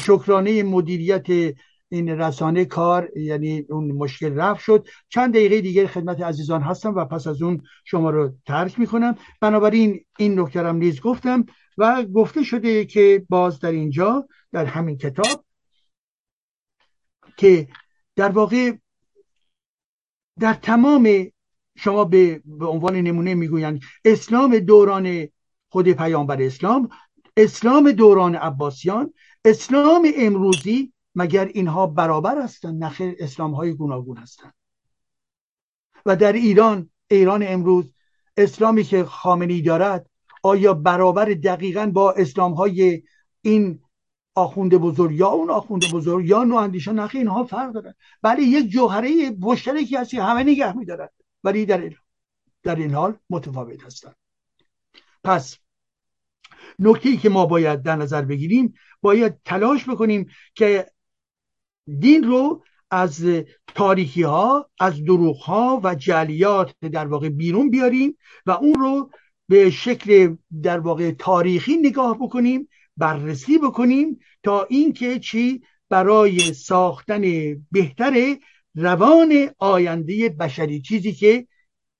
شکرانه مدیریت این رسانه کار یعنی اون مشکل رفع شد. چند دقیقه دیگه خدمت عزیزان هستم و پس از اون شما رو ترک میکنم. بنابراین این نکته را نیز گفتم و گفته شده که باز در اینجا در همین کتاب که در واقع در تمام شما به, به عنوان نمونه میگویند اسلام دوران خود پیامبر اسلام، اسلام دوران عباسیان، اسلام امروزی، مگر اینها برابر هستند؟ نخیر، اسلام های گوناگون هستند. و در ایران، ایران امروز، اسلامی که خامنه‌ای دارد آیا برابر دقیقاً با اسلام های این آخوند بزرگ یا اون آخوند بزرگ یا نواندیشان؟ نخیر، اینها فرق دارن. بله یک جوهره مشترکی هستی همه نگه میدارن، ولی در این در این حال متفاوت هستند. پس نکته‌ای که ما باید در نظر بگیریم، باید تلاش بکنیم که دین رو از تاریکی ها، از دروغ ها و جعلیات در واقع بیرون بیاریم و اون رو به شکل در واقع تاریخی نگاه بکنیم، بررسی بکنیم تا اینکه چی برای ساختن بهتر روان آینده بشری، چیزی که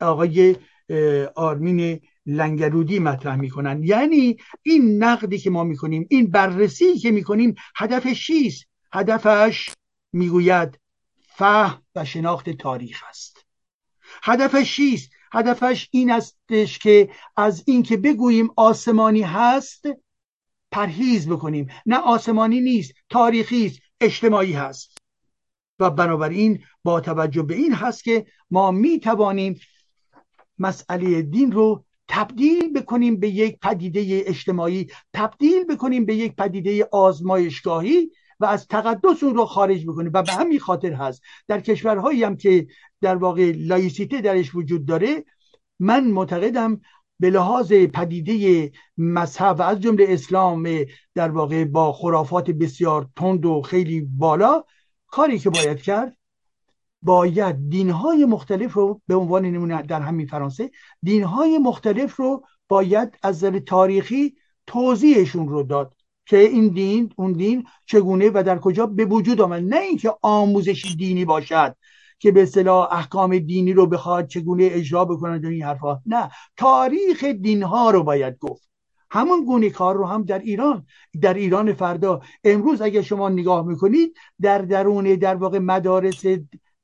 آقای آرمین لنگرودی مطرح میکنن. یعنی این نقدی که ما میکنیم، این بررسی که میکنیم، هدفش چیست؟ هدفش میگوید فهم و شناخت تاریخ است. هدفش چیست؟ هدفش این استش که از این که بگوییم آسمانی هست پرهیز بکنیم. نه آسمانی نیست، تاریخی است، اجتماعی هست. و بنابراین با توجه به این هست که ما می توانیم مسئله دین رو تبدیل بکنیم به یک پدیده اجتماعی، تبدیل بکنیم به یک پدیده آزمایشگاهی و از تقدس اون رو خارج بکنیم. و به همین خاطر هست در کشورهایی هم که در واقع لایسیته درش وجود داره، من معتقدم به لحاظ پدیده مذهب و از جمله اسلام در واقع با خرافات بسیار تند و خیلی بالا، کاری که باید کرد باید دینهای مختلف رو به عنوان نمونه در همین فرانسه دینهای مختلف رو باید از نظر تاریخی توضیحشون رو داد که این دین اون دین چگونه و در کجا به وجود آمد، نه اینکه آموزشی دینی باشد که به اصطلاح احکام دینی رو بخواد چگونه اجرا بکنند این حرفا، نه، تاریخ دینها رو باید گفت. همون گونه کار رو هم در ایران در ایران فردا امروز اگه شما نگاه میکنید در درون در واقع مدارس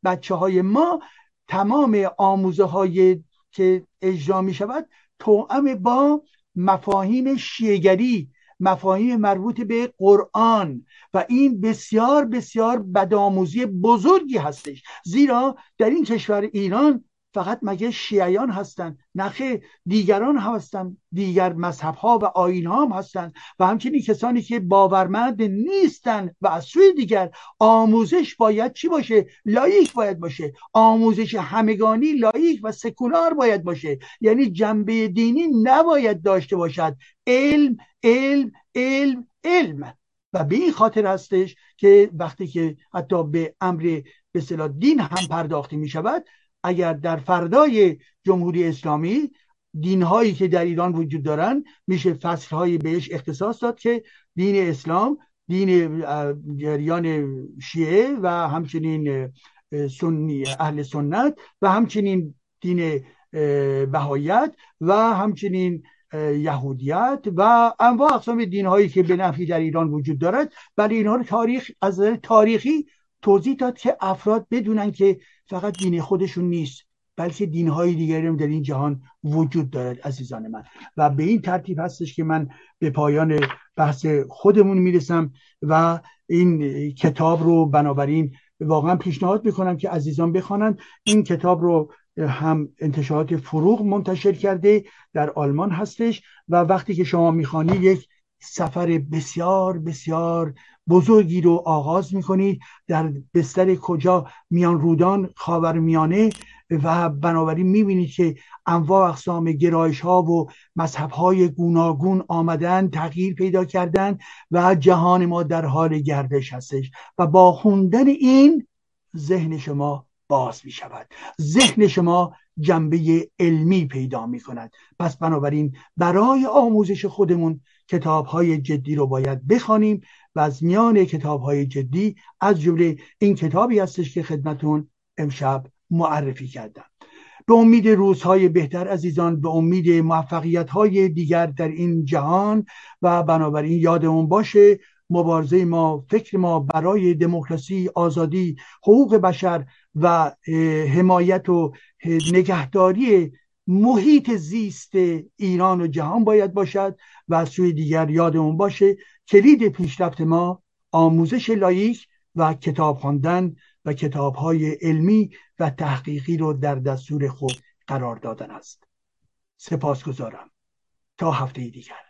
بچه های ما تمام آموزه های که اجرا می شود توأم با مفاهیم شیعه‌گری، مفاهیم مربوط به قرآن، و این بسیار بسیار بدآموزی بزرگی هستش، زیرا در این کشور ایران فقط مگه شیعیان هستند؟ نخه، دیگران هم هستند، دیگر مذهب ها و آیین ها هم هستند و همچنین کسانی که باورمند نیستند. و از سوی دیگر آموزش باید چی باشه؟ لاییک باید باشه، آموزش همگانی لاییک و سکولار باید باشه، یعنی جنبه دینی نباید داشته باشد. علم علم علم علم و به این خاطر هستش که وقتی که حتی به امر به اصطلاح دین هم پرداخته می شود، اگر در فردای جمهوری اسلامی دینهایی که در ایران وجود دارن میشه فصلهایی بهش اختصاص داد که دین اسلام، دین جریان شیعه و همچنین سنی اهل سنت و همچنین دین بهایت و همچنین یهودیت و انواع اقسام دینهایی که به نفعی در ایران وجود دارد، ولی اینها رو تاریخ از نظر تاریخی توضیح داد که افراد بدونن که فقط دین خودشون نیست بلکه دینهای دیگری هم در این جهان وجود دارد عزیزان من. و به این ترتیب هستش که من به پایان بحث خودمون میرسم و این کتاب رو بنابراین واقعا پیشنهاد میکنم که عزیزان بخوانند. این کتاب رو هم انتشارات فروغ منتشر کرده، در آلمان هستش و وقتی که شما میخوانید یک سفر بسیار بسیار بزرگی رو آغاز میکنید در بستر کجا میان رودان خاورمیانه و بنابراین میبینید که انواع اقسام گرایش ها و مذهب های گوناگون آمدن، تغییر پیدا کردن و جهان ما در حال گردش هستش و با خوندن این ذهن شما باز می شود، ذهن شما جنبه علمی پیدا می کند. پس بنابراین برای آموزش خودمون کتاب های جدی رو باید بخوانیم و از میان کتاب های جدی از جمله این کتابی هستش که خدمتون امشب معرفی کردم. به امید روزهای بهتر عزیزان، به امید موفقیت های دیگر در این جهان و بنابراین یادمون باشه مبارزه ما، فکر ما برای دموکراسی، آزادی، حقوق بشر و حمایت و نگهداری محیط زیست ایران و جهان باید باشد و از سوی دیگر یادمون باشه کلید پیشرفت ما آموزش لاییک و کتاب خواندن و کتاب‌های علمی و تحقیقی رو در دستور خود قرار دادن است. سپاسگزارم تا هفته دیگر.